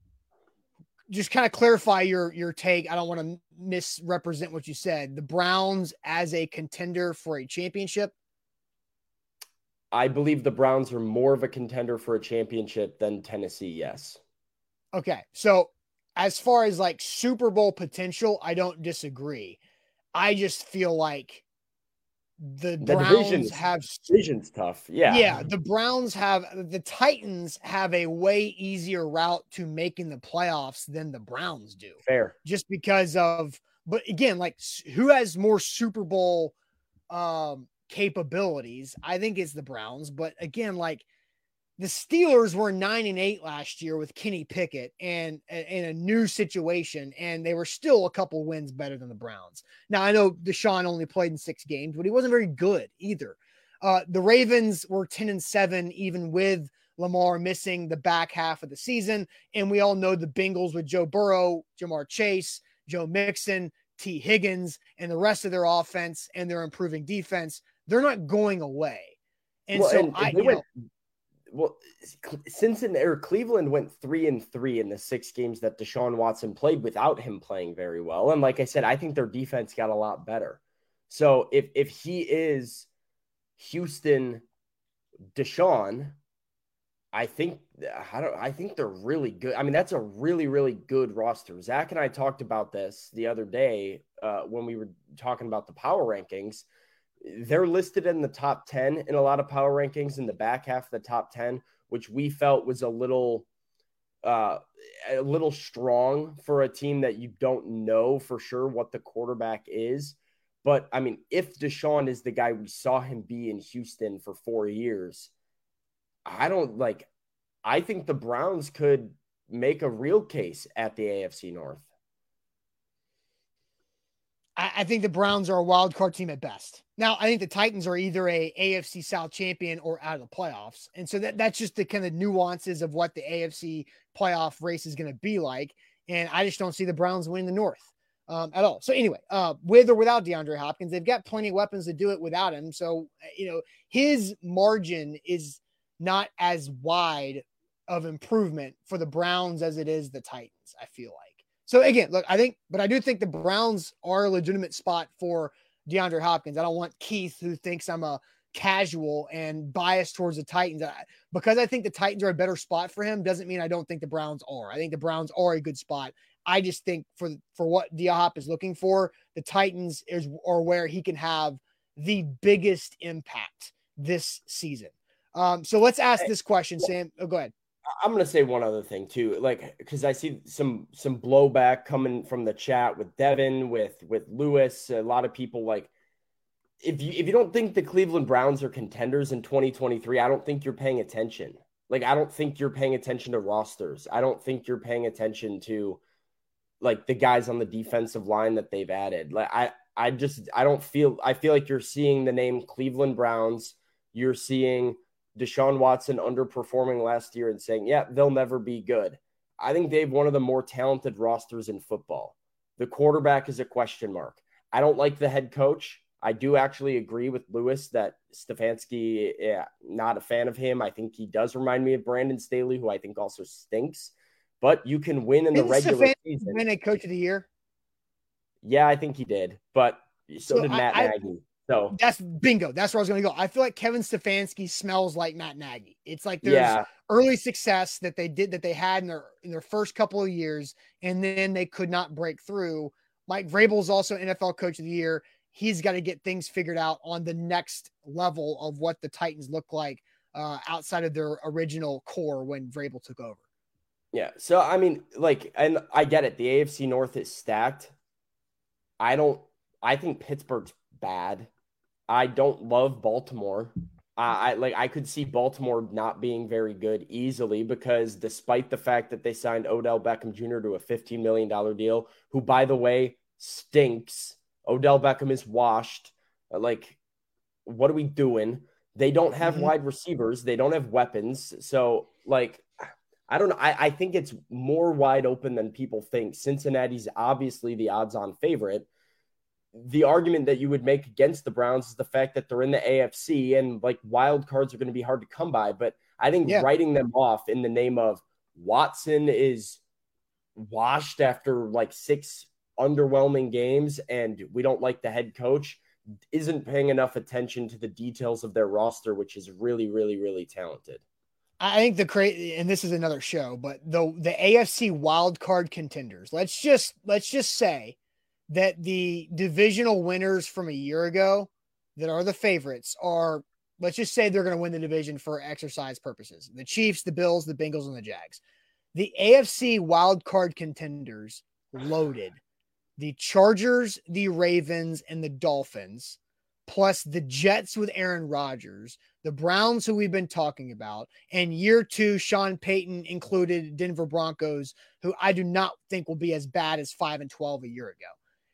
just kind of clarify your, your take. I don't want to misrepresent what you said. The Browns as a contender for a championship. I believe the Browns are more of a contender for a championship than Tennessee. Yes. Okay. So as far as like Super Bowl potential, I don't disagree. I just feel like the, the Browns have division's tough. Yeah. Yeah. The Browns have the Titans have a way easier route to making the playoffs than the Browns do. Fair. Just because of, but again, like who has more Super Bowl um, capabilities? I think it's the Browns, but again, like the Steelers were nine and eight last year with Kenny Pickett and in a new situation, and they were still a couple wins better than the Browns. Now, I know Deshaun only played in six games, but he wasn't very good either. Uh, the Ravens were ten and seven, even with Lamar missing the back half of the season. And we all know the Bengals with Joe Burrow, Jamar Chase, Joe Mixon, T. Higgins, and the rest of their offense and their improving defense, they're not going away. And well, so and I went. Well, Cincinnati or Cleveland went three and three in the six games that Deshaun Watson played without him playing very well. And like I said, I think their defense got a lot better. So if, if he is Houston Deshaun, I think, I don't, I think they're really good. I mean, that's a really, really good roster. Zach and I talked about this the other day uh, when we were talking about the power rankings. They're listed in the top ten in a lot of power rankings in the back half of the top ten, which we felt was a little, uh, a little strong for a team that you don't know for sure what the quarterback is. But I mean, if Deshaun is the guy we saw him be in Houston for four years, I don't like, I think the Browns could make a real case at the A F C North. I think the Browns are a wild card team at best. Now, I think the Titans are either a A F C South champion or out of the playoffs. And so that, that's just the kind of nuances of what the A F C playoff race is going to be like. And I just don't see the Browns winning the North um, at all. So anyway, uh, with or without DeAndre Hopkins, they've got plenty of weapons to do it without him. So, you know, his margin is not as wide of improvement for the Browns as it is the Titans, I feel like. So again, look, I think, but I do think the Browns are a legitimate spot for DeAndre Hopkins. I don't want Keith, who thinks I'm a casual and biased towards the Titans. I, because I think the Titans are a better spot for him doesn't mean I don't think the Browns are. I think the Browns are a good spot. I just think for for what DeHop is looking for, the Titans is are where he can have the biggest impact this season. Um, so let's ask this question, Sam. Oh, go ahead. I'm going to say one other thing too, like, because I see some some blowback coming from the chat with Devin, with with Lewis, a lot of people like, if you if you don't think the Cleveland Browns are contenders in twenty twenty-three, I don't think you're paying attention. Like, I don't think you're paying attention to rosters. I don't think you're paying attention to like the guys on the defensive line that they've added. Like, I I just I don't feel I feel like you're seeing the name Cleveland Browns. You're seeing Deshaun Watson underperforming last year and saying, yeah, they'll never be good. I think they have one of the more talented rosters in football. The quarterback is a question mark. I don't like the head coach. I do actually agree with Lewis that Stefanski, yeah, not a fan of him. I think he does remind me of Brandon Staley, who I think also stinks. But you can win in Didn't the regular Stefanski season. Win a coach of the year? Yeah, I think he did. But so, so did I, Matt I, Nagy. So that's bingo. That's where I was going to go. I feel like Kevin Stefanski smells like Matt Nagy. It's like there's yeah. early success that they did, that they had in their, in their first couple of years. And then they could not break through. Mike Vrabel's also N F L coach of the year. He's got to get things figured out on the next level of what the Titans look like uh, outside of their original core when Vrabel took over. Yeah. So, I mean, like, and I get it. The A F C North is stacked. I don't, I think Pittsburgh's bad. I don't love Baltimore. I, I like I could see Baltimore not being very good easily because despite the fact that they signed Odell Beckham Junior to a fifteen million dollars deal, who, by the way, stinks. Odell Beckham is washed. Like, what are we doing? They don't have mm-hmm. wide receivers. They don't have weapons. So, like, I don't know. I, I think it's more wide open than people think. Cincinnati's obviously the odds-on favorite. The argument that you would make against the Browns is the fact that they're in the A F C and like wild cards are going to be hard to come by. But I think yeah. writing them off in the name of Watson is washed after like six underwhelming games and we don't like the head coach isn't paying enough attention to the details of their roster, which is really, really, really talented. I think the crazy, and this is another show, but the, the A F C wild card contenders, let's just, let's just say that the divisional winners from a year ago that are the favorites are, let's just say they're going to win the division for exercise purposes. The Chiefs, the Bills, the Bengals, and the Jags. The A F C wild card contenders loaded. The Chargers, the Ravens, and the Dolphins, plus the Jets with Aaron Rodgers, the Browns, who we've been talking about, and year two, Sean Payton included Denver Broncos, who I do not think will be as bad as five and twelve a year ago.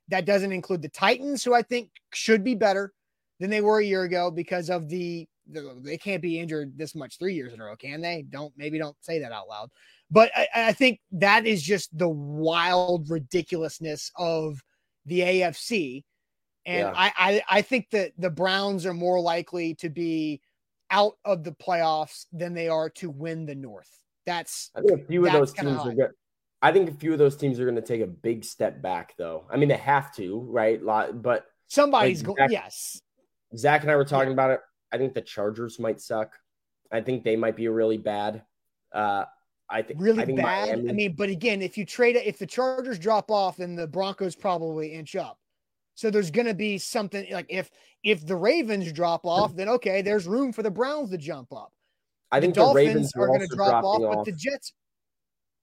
That doesn't include the Titans, who I think should be better than they were a year ago because of the, they can't be injured this much three years in a row, can they? Don't, maybe don't say that out loud. But I, I think that is just the wild ridiculousness of the A F C. And yeah. I, I, I think that the Browns are more likely to be out of the playoffs than they are to win the North. That's, I think a few of those teams are good. I think a few of those teams are going to take a big step back, though. I mean, they have to, right? But somebody's like, going. Yes. Zach and I were talking yeah. about it. I think the Chargers might suck. I think they might be really bad. Uh, I think really I think bad. Miami, I mean, but again, if you trade it, if the Chargers drop off, then the Broncos probably inch up. So there's going to be something like if if the Ravens drop off, then okay, there's room for the Browns to jump up. I think the, the Ravens are going to drop off, off, but the Jets.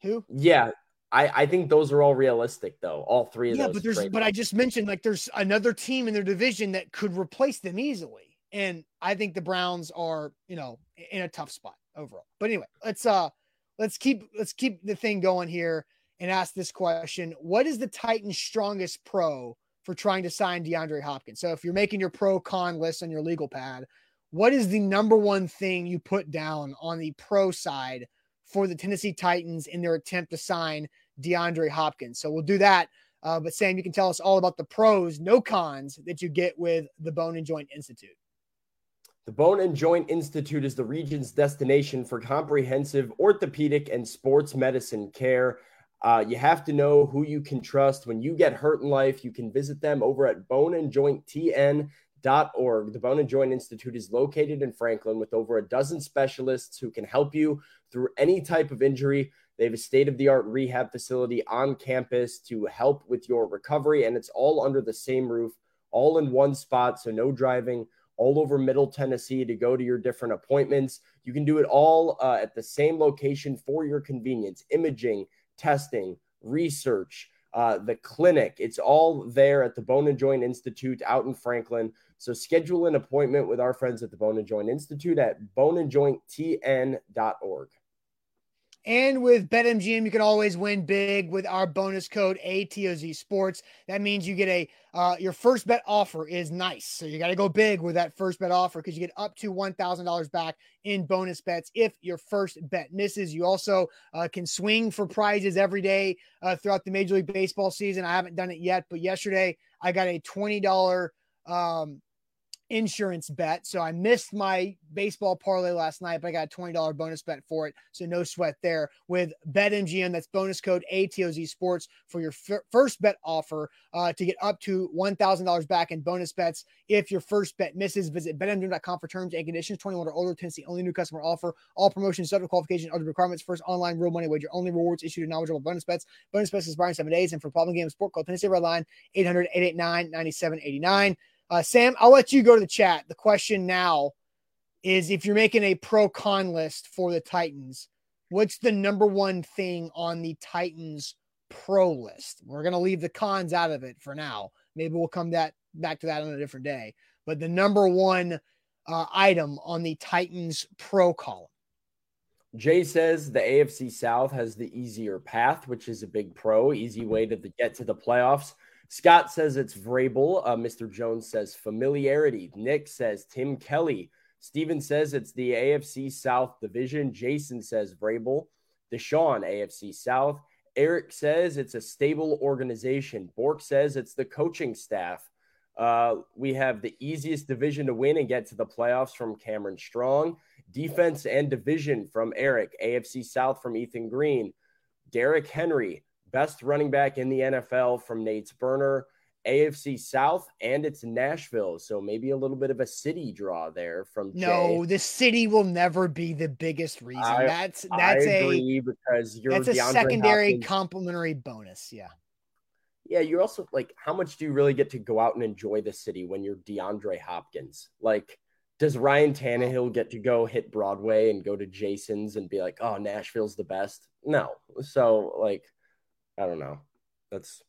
Who? Yeah. I, I think those are all realistic, though. All three of yeah, those. Yeah, but there's, but I just mentioned like there's another team in their division that could replace them easily, and I think the Browns are, you know, in a tough spot overall. But anyway, let's uh, let's keep let's keep the thing going here and ask this question: what is the Titans' strongest pro for trying to sign DeAndre Hopkins? So if you're making your pro-con list on your legal pad, what is the number one thing you put down on the pro side for the Tennessee Titans in their attempt to sign DeAndre Hopkins? So we'll do that. Uh, but Sam, you can tell us all about the pros, no cons, that you get with the Bone and Joint Institute. The Bone and Joint Institute is the region's destination for comprehensive orthopedic and sports medicine care. Uh, you have to know who you can trust. When you get hurt in life, you can visit them over at bone and joint t n dot org. The Bone and Joint Institute is located in Franklin with over a dozen specialists who can help you through any type of injury. They have a state-of-the-art rehab facility on campus to help with your recovery, and it's all under the same roof, all in one spot, so no driving all over Middle Tennessee to go to your different appointments. You can do it all uh, at the same location for your convenience. Imaging, testing, research, uh, the clinic. It's all there at the Bone and Joint Institute out in Franklin. So schedule an appointment with our friends at the Bone and Joint Institute at bone and joint t n dot org. And with BetMGM, you can always win big with our bonus code A T O Z Sports. That means you get a uh, your first bet offer is nice. So you got to go big with that first bet offer because you get up to one thousand dollars back in bonus bets if your first bet misses. You also uh, can swing for prizes every day uh, throughout the Major League Baseball season. I haven't done it yet, but yesterday I got a twenty dollars um, insurance bet, so I missed my baseball parlay last night, but I got a twenty dollars bonus bet for it, so no sweat there with BetMGM. That's bonus code A T O Z Sports for your f- first bet offer uh, to get up to one thousand dollars back in bonus bets if your first bet misses. Visit bet M G M dot com for terms and conditions. twenty-one or older, Tennessee only, new customer offer. All promotions subject to qualification, other requirements. First online real money wager only. Rewards issued in knowledgeable bonus bets. Bonus bets expire in seven days. And for problem games, sport, call Tennessee Redline eight hundred, eight eight nine, nine seven eight nine. Uh, Sam, I'll let you go to the chat. The question now is, if you're making a pro-con list for the Titans, what's the number one thing on the Titans pro list? We're going to leave the cons out of it for now. Maybe we'll come that back to that on a different day. But the number one uh, item on the Titans pro column. Jay says the A F C South has the easier path, which is a big pro, easy way to get to the playoffs. Scott says it's Vrabel. Uh, Mister Jones says familiarity. Nick says Tim Kelly. Steven says it's the A F C South division. Jason says Vrabel. Deshaun, A F C South. Eric says it's a stable organization. Bork says it's the coaching staff. Uh, we have the easiest division to win and get to the playoffs from Cameron Strong. Defense and division from Eric. A F C South from Ethan Green. Derrick Henry. Best running back in the N F L from Nate's burner. A F C South, and it's Nashville. So maybe a little bit of a city draw there from Jay. No, the city will never be the biggest reason. I, that's that's I agree a because you're that's a DeAndre secondary Hopkins. Complimentary bonus. Yeah. Yeah. You're also like, how much do you really get to go out and enjoy the city when you're DeAndre Hopkins? Like, does Ryan Tannehill get to go hit Broadway and go to Jason's and be like, oh, Nashville's the best? No. So like, I don't know. That's,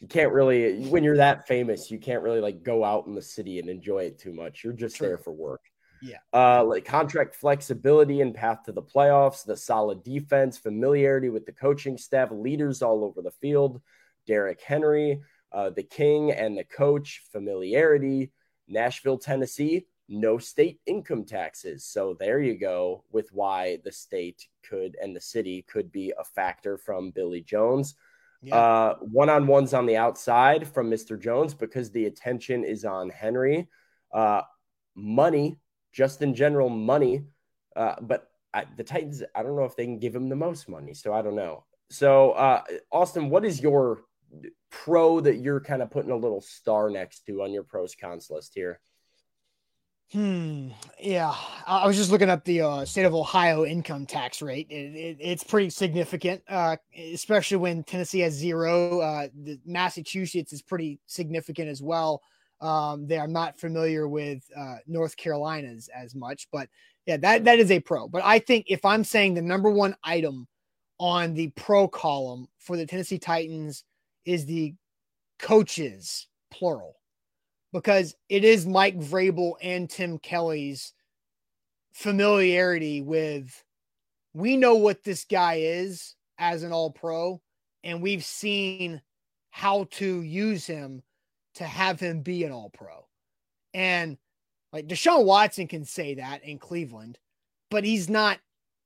you can't really, when you're that famous, you can't really like go out in the city and enjoy it too much. You're just True. There for work. Yeah. Uh, like contract flexibility and path to the playoffs, the solid defense, familiarity with the coaching staff, leaders all over the field, Derrick Henry, uh, the king and the coach, familiarity, Nashville, Tennessee, no state income taxes. So there you go with why the state could and the city could be a factor from Billy Jones. Yeah. Uh, one-on-ones on the outside from Mister Jones because the attention is on Henry. Uh, money, just in general money. Uh, but I, the Titans, I don't know if they can give him the most money, so I don't know. So, uh, Austin, what is your pro that you're kind of putting a little star next to on your pros cons list here? Hmm. Yeah. I was just looking up the uh, state of Ohio income tax rate. It, it, it's pretty significant, uh, especially when Tennessee has zero. Uh, the Massachusetts is pretty significant as well. Um, they are not familiar with uh, North Carolina's as much, but yeah, that, that is a pro. But I think if I'm saying the number one item on the pro column for the Tennessee Titans is the coaches, plural, because it is Mike Vrabel and Tim Kelly's familiarity with, we know what this guy is as an all pro, and we've seen how to use him to have him be an all pro. And like Deshaun Watson can say that in Cleveland, but he's not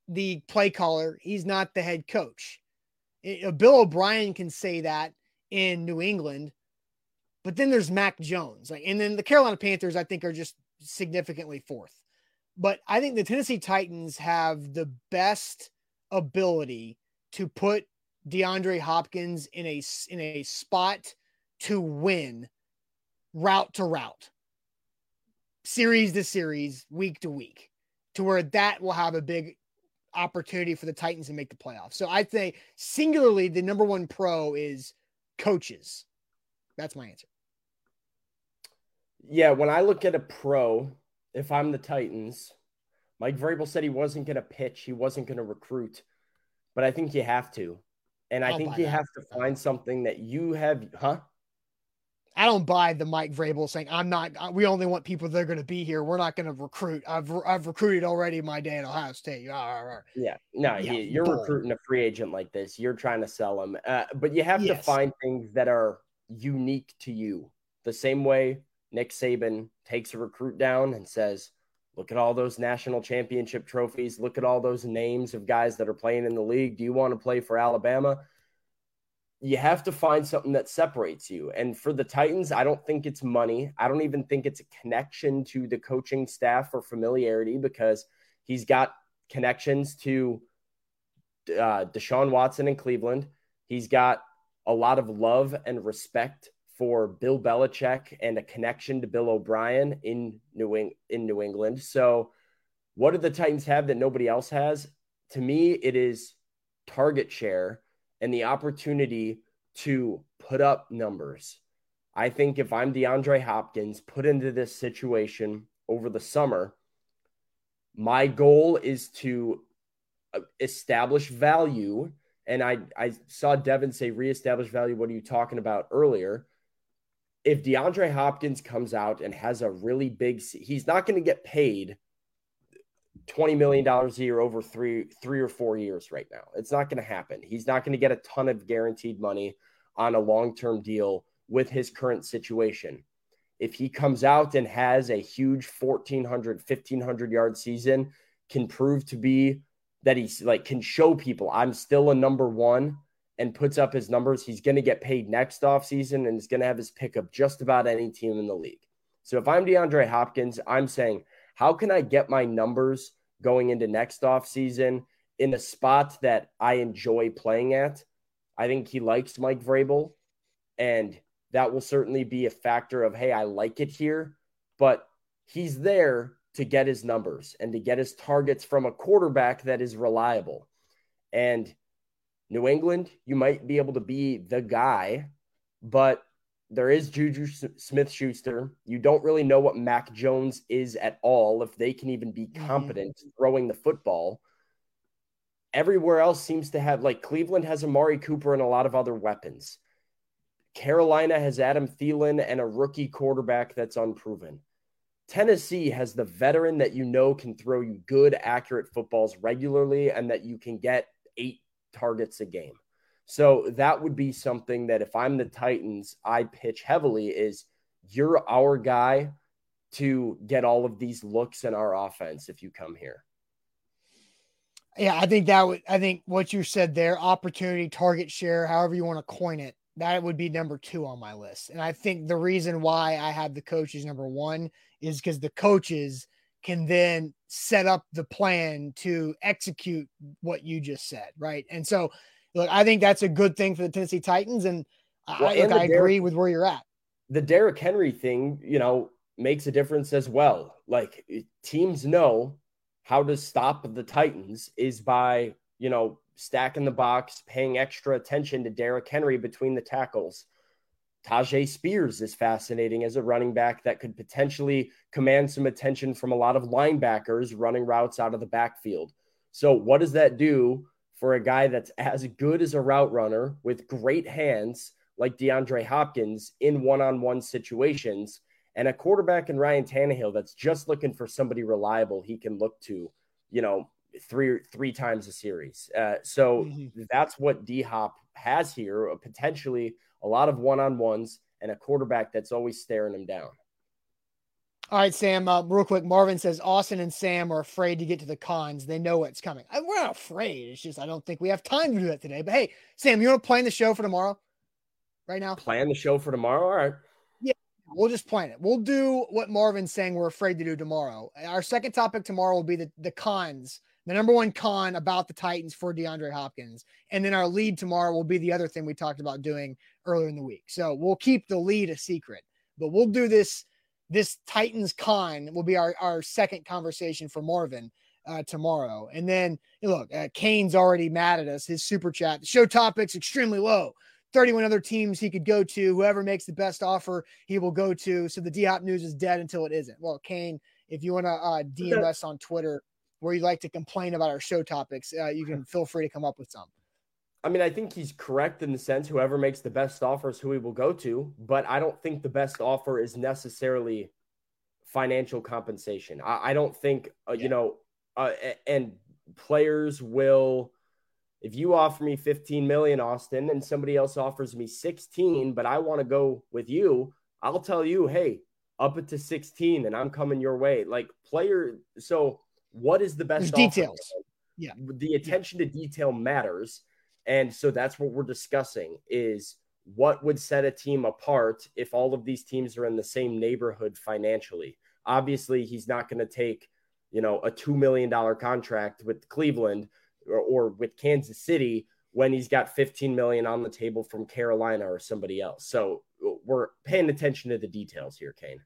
the play caller. He's not the head coach. Bill O'Brien can say that in New England, but then there's Mac Jones. Like, and then the Carolina Panthers, I think, are just significantly fourth. But I think the Tennessee Titans have the best ability to put DeAndre Hopkins in a, in a spot to win route to route, series to series, week to week, to where that will have a big opportunity for the Titans to make the playoffs. So I'd say singularly, the number one pro is coaches. That's my answer. Yeah. When I look at a pro, if I'm the Titans, Mike Vrabel said he wasn't going to pitch. He wasn't going to recruit, but I think you have to. And I, I think you that. have to find something that you have, huh? I don't buy the Mike Vrabel saying, I'm not, we only want people that are going to be here. We're not going to recruit. I've I've recruited already my day at Ohio State. Yeah. No, yeah, you're boy. recruiting a free agent like this. You're trying to sell them. Uh, but you have yes. to find things that are unique to you. The same way Nick Saban takes a recruit down and says, look at all those national championship trophies. Look at all those names of guys that are playing in the league. Do you want to play for Alabama? You have to find something that separates you. And for the Titans, I don't think it's money. I don't even think it's a connection to the coaching staff or familiarity, because he's got connections to uh, Deshaun Watson in Cleveland. He's got a lot of love and respect for Bill Belichick and a connection to Bill O'Brien in New, Eng- in New England. So what do the Titans have that nobody else has? To me, it is target share and the opportunity to put up numbers. I think if I'm DeAndre Hopkins put into this situation over the summer, my goal is to establish value. And I, I saw Devin say, reestablish value. What are you talking about earlier? If DeAndre Hopkins comes out and has a really big, he's not going to get paid twenty million dollars a year over three, three or four years right now. It's not going to happen. He's not going to get a ton of guaranteed money on a long-term deal with his current situation. If he comes out and has a huge fourteen hundred, fifteen hundred yard season, can prove to be that he's like, can show people I'm still a number one and puts up his numbers, he's going to get paid next off season and is going to have his pick of just about any team in the league. So if I'm DeAndre Hopkins, I'm saying, how can I get my numbers going into next offseason in a spot that I enjoy playing at? I think he likes Mike Vrabel, and that will certainly be a factor of, hey, I like it here, but he's there to get his numbers and to get his targets from a quarterback that is reliable. And New England, you might be able to be the guy, but there is Juju Smith-Schuster. You don't really know what Mac Jones is at all, if they can even be competent mm-hmm. throwing the football. Everywhere else seems to have, like Cleveland has Amari Cooper and a lot of other weapons. Carolina has Adam Thielen and a rookie quarterback that's unproven. Tennessee has the veteran that you know can throw you good, accurate footballs regularly and that you can get eight targets a game. So that would be something that if I'm the Titans, I pitch heavily is you're our guy to get all of these looks in our offense if you come here. Yeah, I think that would, I think what you said there, opportunity, target share, however you want to coin it, that would be number two on my list. And I think the reason why I have the coaches number one is because the coaches can then set up the plan to execute what you just said, right? And so, look, I think that's a good thing for the Tennessee Titans, and well, I, and look, I Derrick, agree with where you're at. The Derrick Henry thing, you know, makes a difference as well. Like, teams know how to stop the Titans is by, you know, stacking the box, paying extra attention to Derrick Henry between the tackles. Tajay Spears is fascinating as a running back that could potentially command some attention from a lot of linebackers running routes out of the backfield. So what does that do for a guy that's as good as a route runner with great hands like DeAndre Hopkins in one-on-one situations and a quarterback in Ryan Tannehill that's just looking for somebody reliable he can look to, you know, three three times a series. Uh, so mm-hmm. that's what D-Hop has here, potentially a lot of one-on-ones and a quarterback that's always staring him down. All right, Sam, uh, real quick, Marvin says, Austin and Sam are afraid to get to the cons. They know what's coming. I, we're not afraid. It's just I don't think we have time to do that today. But, hey, Sam, you want to plan the show for tomorrow right now? Plan the show for tomorrow? All right. Yeah, we'll just plan it. We'll do what Marvin's saying we're afraid to do tomorrow. Our second topic tomorrow will be the, the cons. The number one con about the Titans for DeAndre Hopkins. And then our lead tomorrow will be the other thing we talked about doing earlier in the week. So we'll keep the lead a secret, but we'll do this. This Titans con will be our, our second conversation for Marvin uh, tomorrow. And then look, uh, Kane's already mad at us. His super chat, the show topic's extremely low. thirty-one other teams he could go to. Whoever makes the best offer, he will go to. So the D-Hop news is dead until it isn't. Well, Kane, if you want to uh, D M us on Twitter, where you like to complain about our show topics, uh, you can feel free to come up with some. I mean, I think he's correct in the sense whoever makes the best offer is who he will go to, but I don't think the best offer is necessarily financial compensation. I, I don't think, uh, yeah. you know, uh, and players will, if you offer me fifteen million, Austin, and somebody else offers me sixteen, but I want to go with you, I'll tell you, hey, up it to sixteen and I'm coming your way. Like player. So, what is the best details? Yeah. The attention to detail matters. And so that's what we're discussing is what would set a team apart if all of these teams are in the same neighborhood financially. Obviously, he's not going to take, you know, a two million dollars contract with Cleveland or, or with Kansas City when he's got fifteen million dollars on the table from Carolina or somebody else. So we're paying attention to the details here, Kane.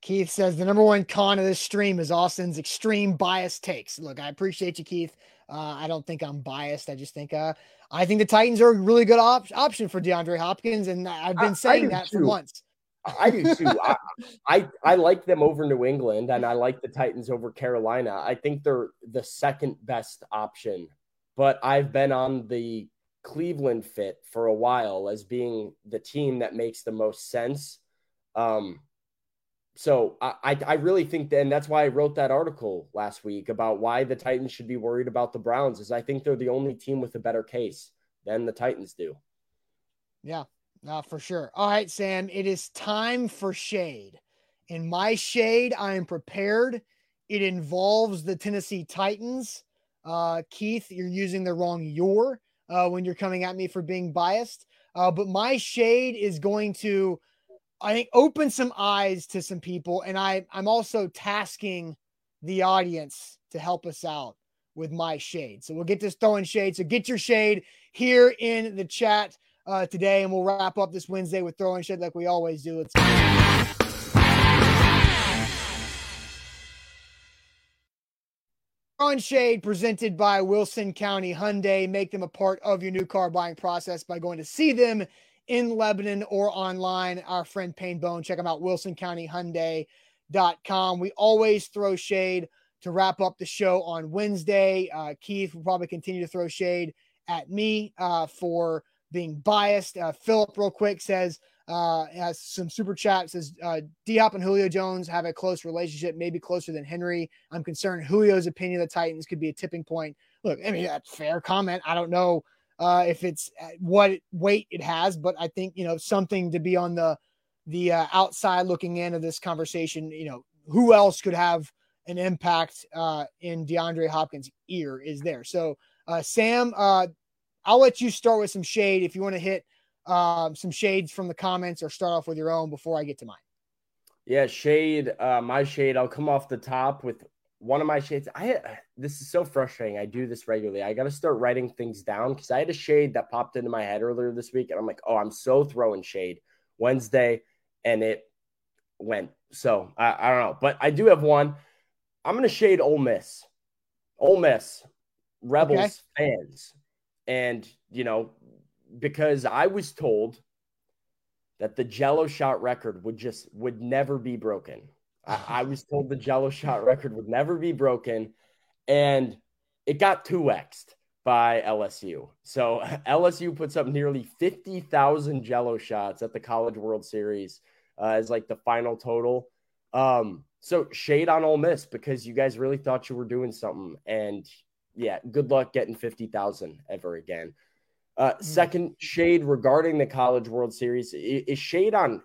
Keith says the number one con of this stream is Austin's extreme biased takes. Look, I appreciate you, Keith. Uh, I don't think I'm biased. I just think uh, I think the Titans are a really good op- option for DeAndre Hopkins, and I've been saying that for months. I do too. I, I I like them over New England, and I like the Titans over Carolina. I think they're the second best option, but I've been on the Cleveland fit for a while as being the team that makes the most sense. Um. So I, I really think that, and that's why I wrote that article last week about why the Titans should be worried about the Browns is I think they're the only team with a better case than the Titans do. Yeah, uh, for sure. All right, Sam, it is time for shade. In my shade, I am prepared. It involves the Tennessee Titans. Uh, Keith, you're using the wrong your uh, when you're coming at me for being biased. Uh, but my shade is going to, I think, open some eyes to some people. And I, I'm also tasking the audience to help us out with my shade. So we'll get this throwing shade. So get your shade here in the chat uh, today. And we'll wrap up this Wednesday with throwing shade like we always do. Let's Throwing shade presented by Wilson County Hyundai. Make them a part of your new car buying process by going to see them in Lebanon or online. Our friend Payne Bone, check them out, wilson county hyundai dot com. We always throw shade to wrap up the show on Wednesday. Uh, Keith will probably continue to throw shade at me uh, for being biased. Uh, Philip real quick says, uh, has some super chat. It says, uh, D-Hop and Julio Jones have a close relationship, maybe closer than Henry. I'm concerned Julio's opinion of the Titans could be a tipping point. Look, I mean, that's a fair comment. I don't know uh, if it's what weight it has, but I think, you know, something to be on the, the uh, outside looking in of this conversation. You know, who else could have an impact uh, in DeAndre Hopkins' ear is there. So uh, Sam, uh, I'll let you start with some shade if you want to hit um, some shades from the comments or start off with your own before I get to mine. Yeah, shade, uh, my shade, I'll come off the top with one of my shades. I This is so frustrating. I do this regularly. I got to start writing things down because I had a shade that popped into my head earlier this week, and I'm like, oh, I'm so throwing shade Wednesday, and it went. So I, I don't know, but I do have one. I'm going to shade Ole Miss. Ole Miss, Rebels okay. fans. And, you know, because I was told that the Jello shot record would just would never be broken. I, I was told the Jello shot record would never be broken. And it got two X'd by L S U. So L S U puts up nearly fifty thousand Jello shots at the College World Series uh, as like the final total. Um So shade on Ole Miss because you guys really thought you were doing something. And, yeah, good luck getting fifty thousand ever again. Uh, mm-hmm. Second shade regarding the College World Series is shade on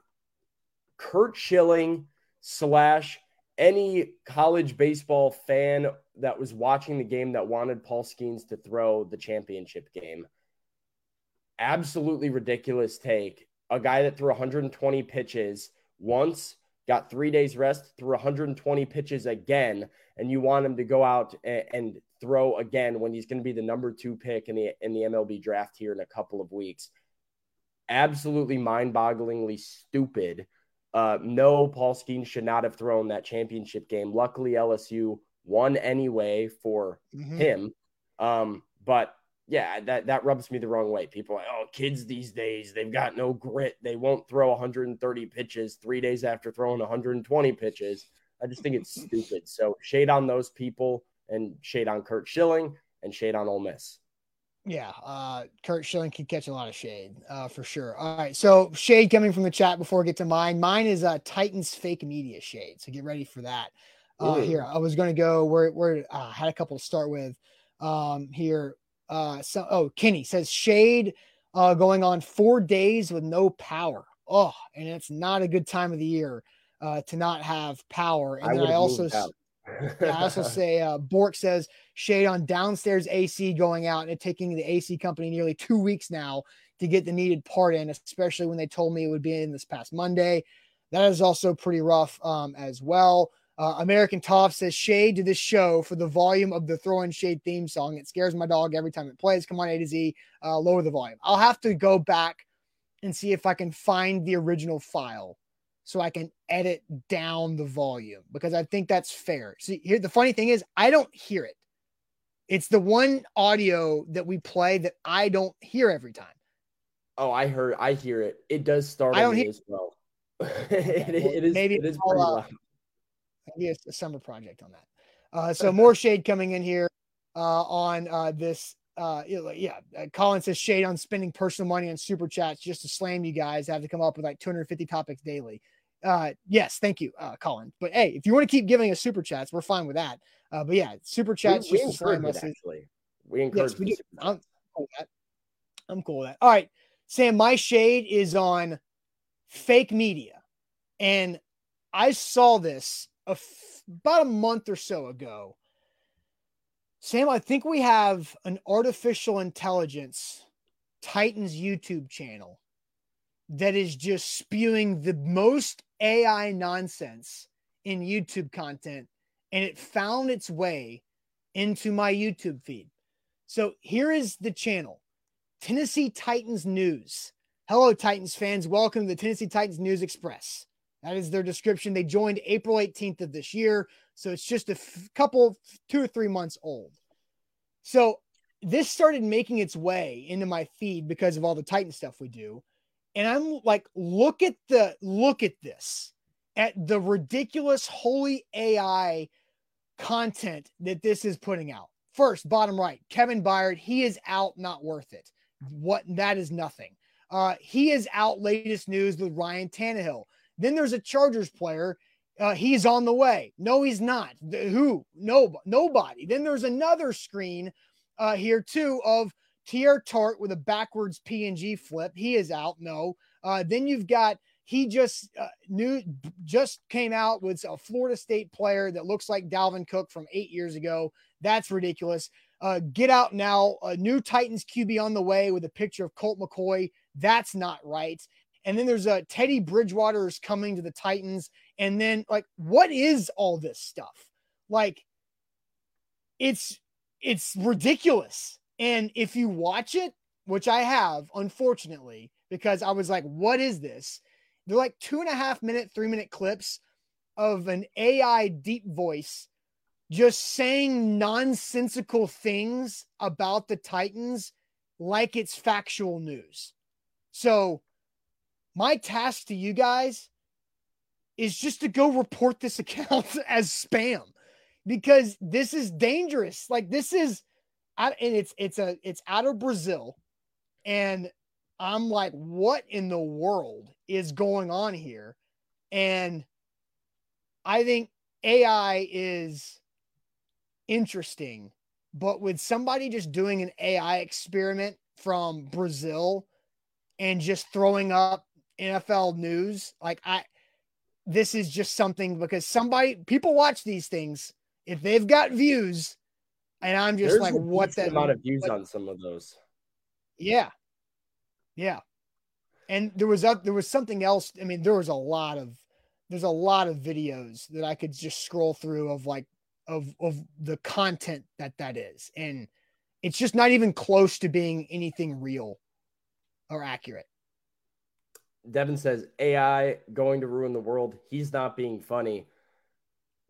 Curt Schilling slash any college baseball fan that was watching the game that wanted Paul Skeens to throw the championship game. Absolutely ridiculous take. A guy that threw one hundred twenty pitches once, got three days rest, threw one hundred twenty pitches again, and you want him to go out and, and throw again when he's going to be the number two pick in the in the M L B draft here in a couple of weeks. Absolutely mind-bogglingly stupid. Uh, no, Paul Skeens should not have thrown that championship game. Luckily, L S U won anyway for mm-hmm. him. Um, but, yeah, that, that rubs me the wrong way. People are like, oh, kids these days, they've got no grit. They won't throw one hundred thirty pitches three days after throwing one hundred twenty pitches. I just think it's stupid. So shade on those people and shade on Curt Schilling and shade on Ole Miss. Yeah, uh, Curt Schilling can catch a lot of shade uh, for sure. All right, so shade coming from the chat before I get to mine. Mine is uh, Titans fake media shade, so get ready for that. Uh, here, I was going to go where, where uh, I had a couple to start with um, here. Uh, so, oh, Kenny says shade, uh, going on four days with no power. Oh, and it's not a good time of the year, uh, to not have power. And I, then I also, I also say, uh, Bork says shade on downstairs A C going out and taking the A C company nearly two weeks now to get the needed part in, especially when they told me it would be in this past Monday. That is also pretty rough, um, as well. Uh, American Toff says shade to this show for the volume of the Throw in Shade theme song. It scares my dog every time it plays. Come on, A to Z, uh, lower the volume. I'll have to go back and see if I can find the original file so I can edit down the volume, because I think that's fair. See, here, the funny thing is I don't hear it. It's the one audio that we play that I don't hear every time. Oh, I heard. I hear it. It does startle I don't me hear- as well. it, well it is, maybe it is pretty loud. Maybe it's a summer project on that. Uh, so more shade coming in here uh, on uh, this. Uh, yeah, Colin says shade on spending personal money on super chats just to slam you guys. I have to come up with like two hundred fifty topics daily. Uh, yes, thank you, uh, Colin. But hey, if you want to keep giving us super chats, we're fine with that. Uh, but yeah, super chats. We, we just encourage us. Actually. We encourage. Yes, we do. I'm cool with that. I'm cool with that. All right, Sam. My shade is on fake media, and I saw this A f- about a month or so ago. Sam, I think we have an artificial intelligence Titans YouTube channel that is just spewing the most A I nonsense in YouTube content, and it found its way into my YouTube feed. So here is the channel, Tennessee Titans News. Hello, Titans fans. Welcome to the Tennessee Titans News Express. That is their description. They joined April eighteenth of this year. So it's just a f- couple, two or three months old. So this started making its way into my feed because of all the Titan stuff we do. And I'm like, look at the, look at this, at the ridiculous holy A I content that this is putting out. First, bottom right, Kevin Byard, he is out, not worth it. What? That is nothing. Uh, he is out, latest news with Ryan Tannehill. Then there's a Chargers player. Uh, he's on the way. No, he's not. The, who? No, nobody. Then there's another screen uh, here, too, of T R Tart with a backwards P N G flip. He is out. No. Uh, then you've got he just uh, new just came out with a Florida State player that looks like Dalvin Cook from eight years ago. That's ridiculous. Uh, get out now. A new Titans Q B on the way with a picture of Colt McCoy. That's not right. And then there's a Teddy Bridgewater is coming to the Titans. And then, like, what is all this stuff? Like, it's it's ridiculous. And if you watch it, which I have, unfortunately, because I was like, what is this? They're like two and a half minute, three minute clips of an A I deep voice just saying nonsensical things about the Titans like it's factual news. So my task to you guys is just to go report this account as spam, because this is dangerous. Like, this is, and it's, it's a, it's out of Brazil. And I'm like, what in the world is going on here? And I think A I is interesting, but with somebody just doing an A I experiment from Brazil and just throwing up N F L news, like I, this is just something, because somebody, people watch these things if they've got views, and I'm just There's like, what that amount of views what, on some of those. Yeah. Yeah. And there was up, there was something else. I mean, there was a lot of, there's a lot of videos that I could just scroll through of like, of, of the content that that is. And it's just not even close to being anything real or accurate. Devin says, A I going to ruin the world. He's not being funny.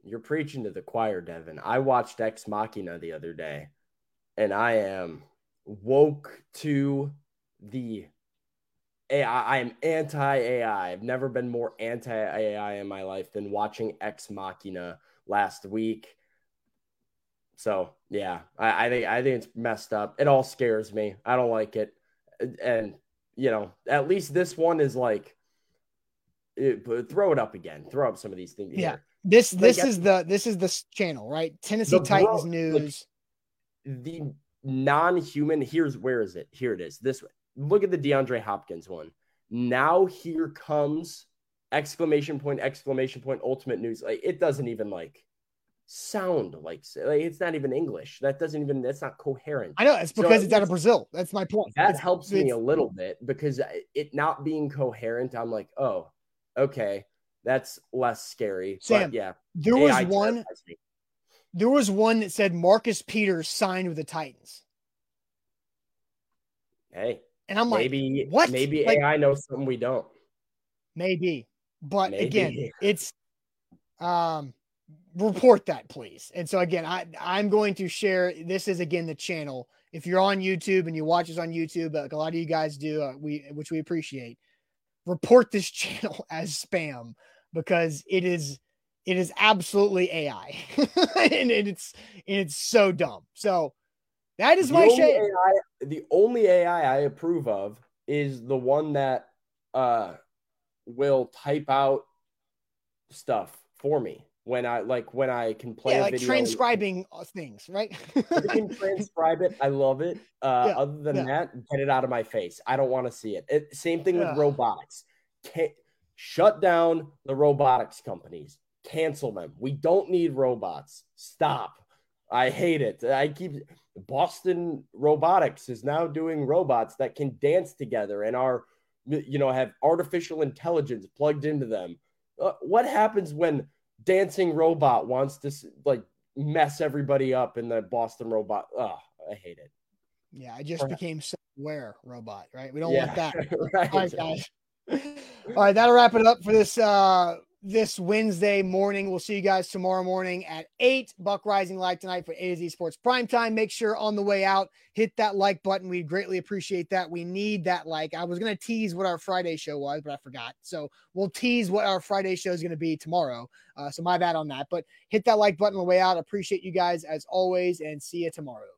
You're preaching to the choir, Devin. I watched Ex Machina the other day, and I am woke to the A I. I am anti-A I. I've never been more anti-A I in my life than watching Ex Machina last week. So, yeah, I, I think I think it's messed up. It all scares me. I don't like it. And, you know, at least this one is like, it, throw it up again. Throw up some of these things. Yeah. Here. This this like, is the this is the channel, right? Tennessee Titans bro, news. Like, the non-human. Here's where is it? Here it is. This way. Look at the DeAndre Hopkins one. Now here comes exclamation point exclamation point ultimate news. Like, it doesn't even like sound like, like it's not even English. That doesn't even that's not coherent. I know it's because so, it's out of Brazil. That's my point. That it's, helps it's, me a little bit, because it not being coherent, I'm like, oh, okay. That's less scary. Sam, but yeah, there was one. There was one that said Marcus Peters signed with the Titans. Hey, and I'm like, maybe what? Maybe like, A I knows something we don't. Maybe, but maybe. Again, it's um, report that, please. And so again, I I'm going to share. This is again the channel. If you're on YouTube and you watch us on YouTube, like a lot of you guys do, uh, we which we appreciate. Report this channel as spam, because it is it is absolutely A I and, and it's and it's so dumb. So that is the my shame. The only A I I approve of is the one that uh, will type out stuff for me when I like when I can play. Yeah, a like video transcribing and, things, right? You can transcribe it. I love it. Uh, yeah, other than yeah. that, get it out of my face. I don't want to see it. it same thing yeah. with robotics. Can't, Shut down the robotics companies. Cancel them. We don't need robots. Stop. I hate it. I keep Boston Robotics is now doing robots that can dance together and are, you know, have artificial intelligence plugged into them. Uh, what happens when dancing robot wants to like mess everybody up in the Boston robot? Oh, I hate it. Yeah, I just Perhaps. became self-aware robot, right? We don't yeah, want that. Right. All right, guys. All right, that'll wrap it up for this uh, this Wednesday morning. We'll see you guys tomorrow morning at eight. Buck Rising live tonight for A to Z Sports Primetime. Make sure on the way out, hit that like button. We greatly appreciate that. We need that like. I was going to tease what our Friday show was, but I forgot. So we'll tease what our Friday show is going to be tomorrow. Uh, so my bad on that. But hit that like button on the way out. Appreciate you guys as always, and see you tomorrow.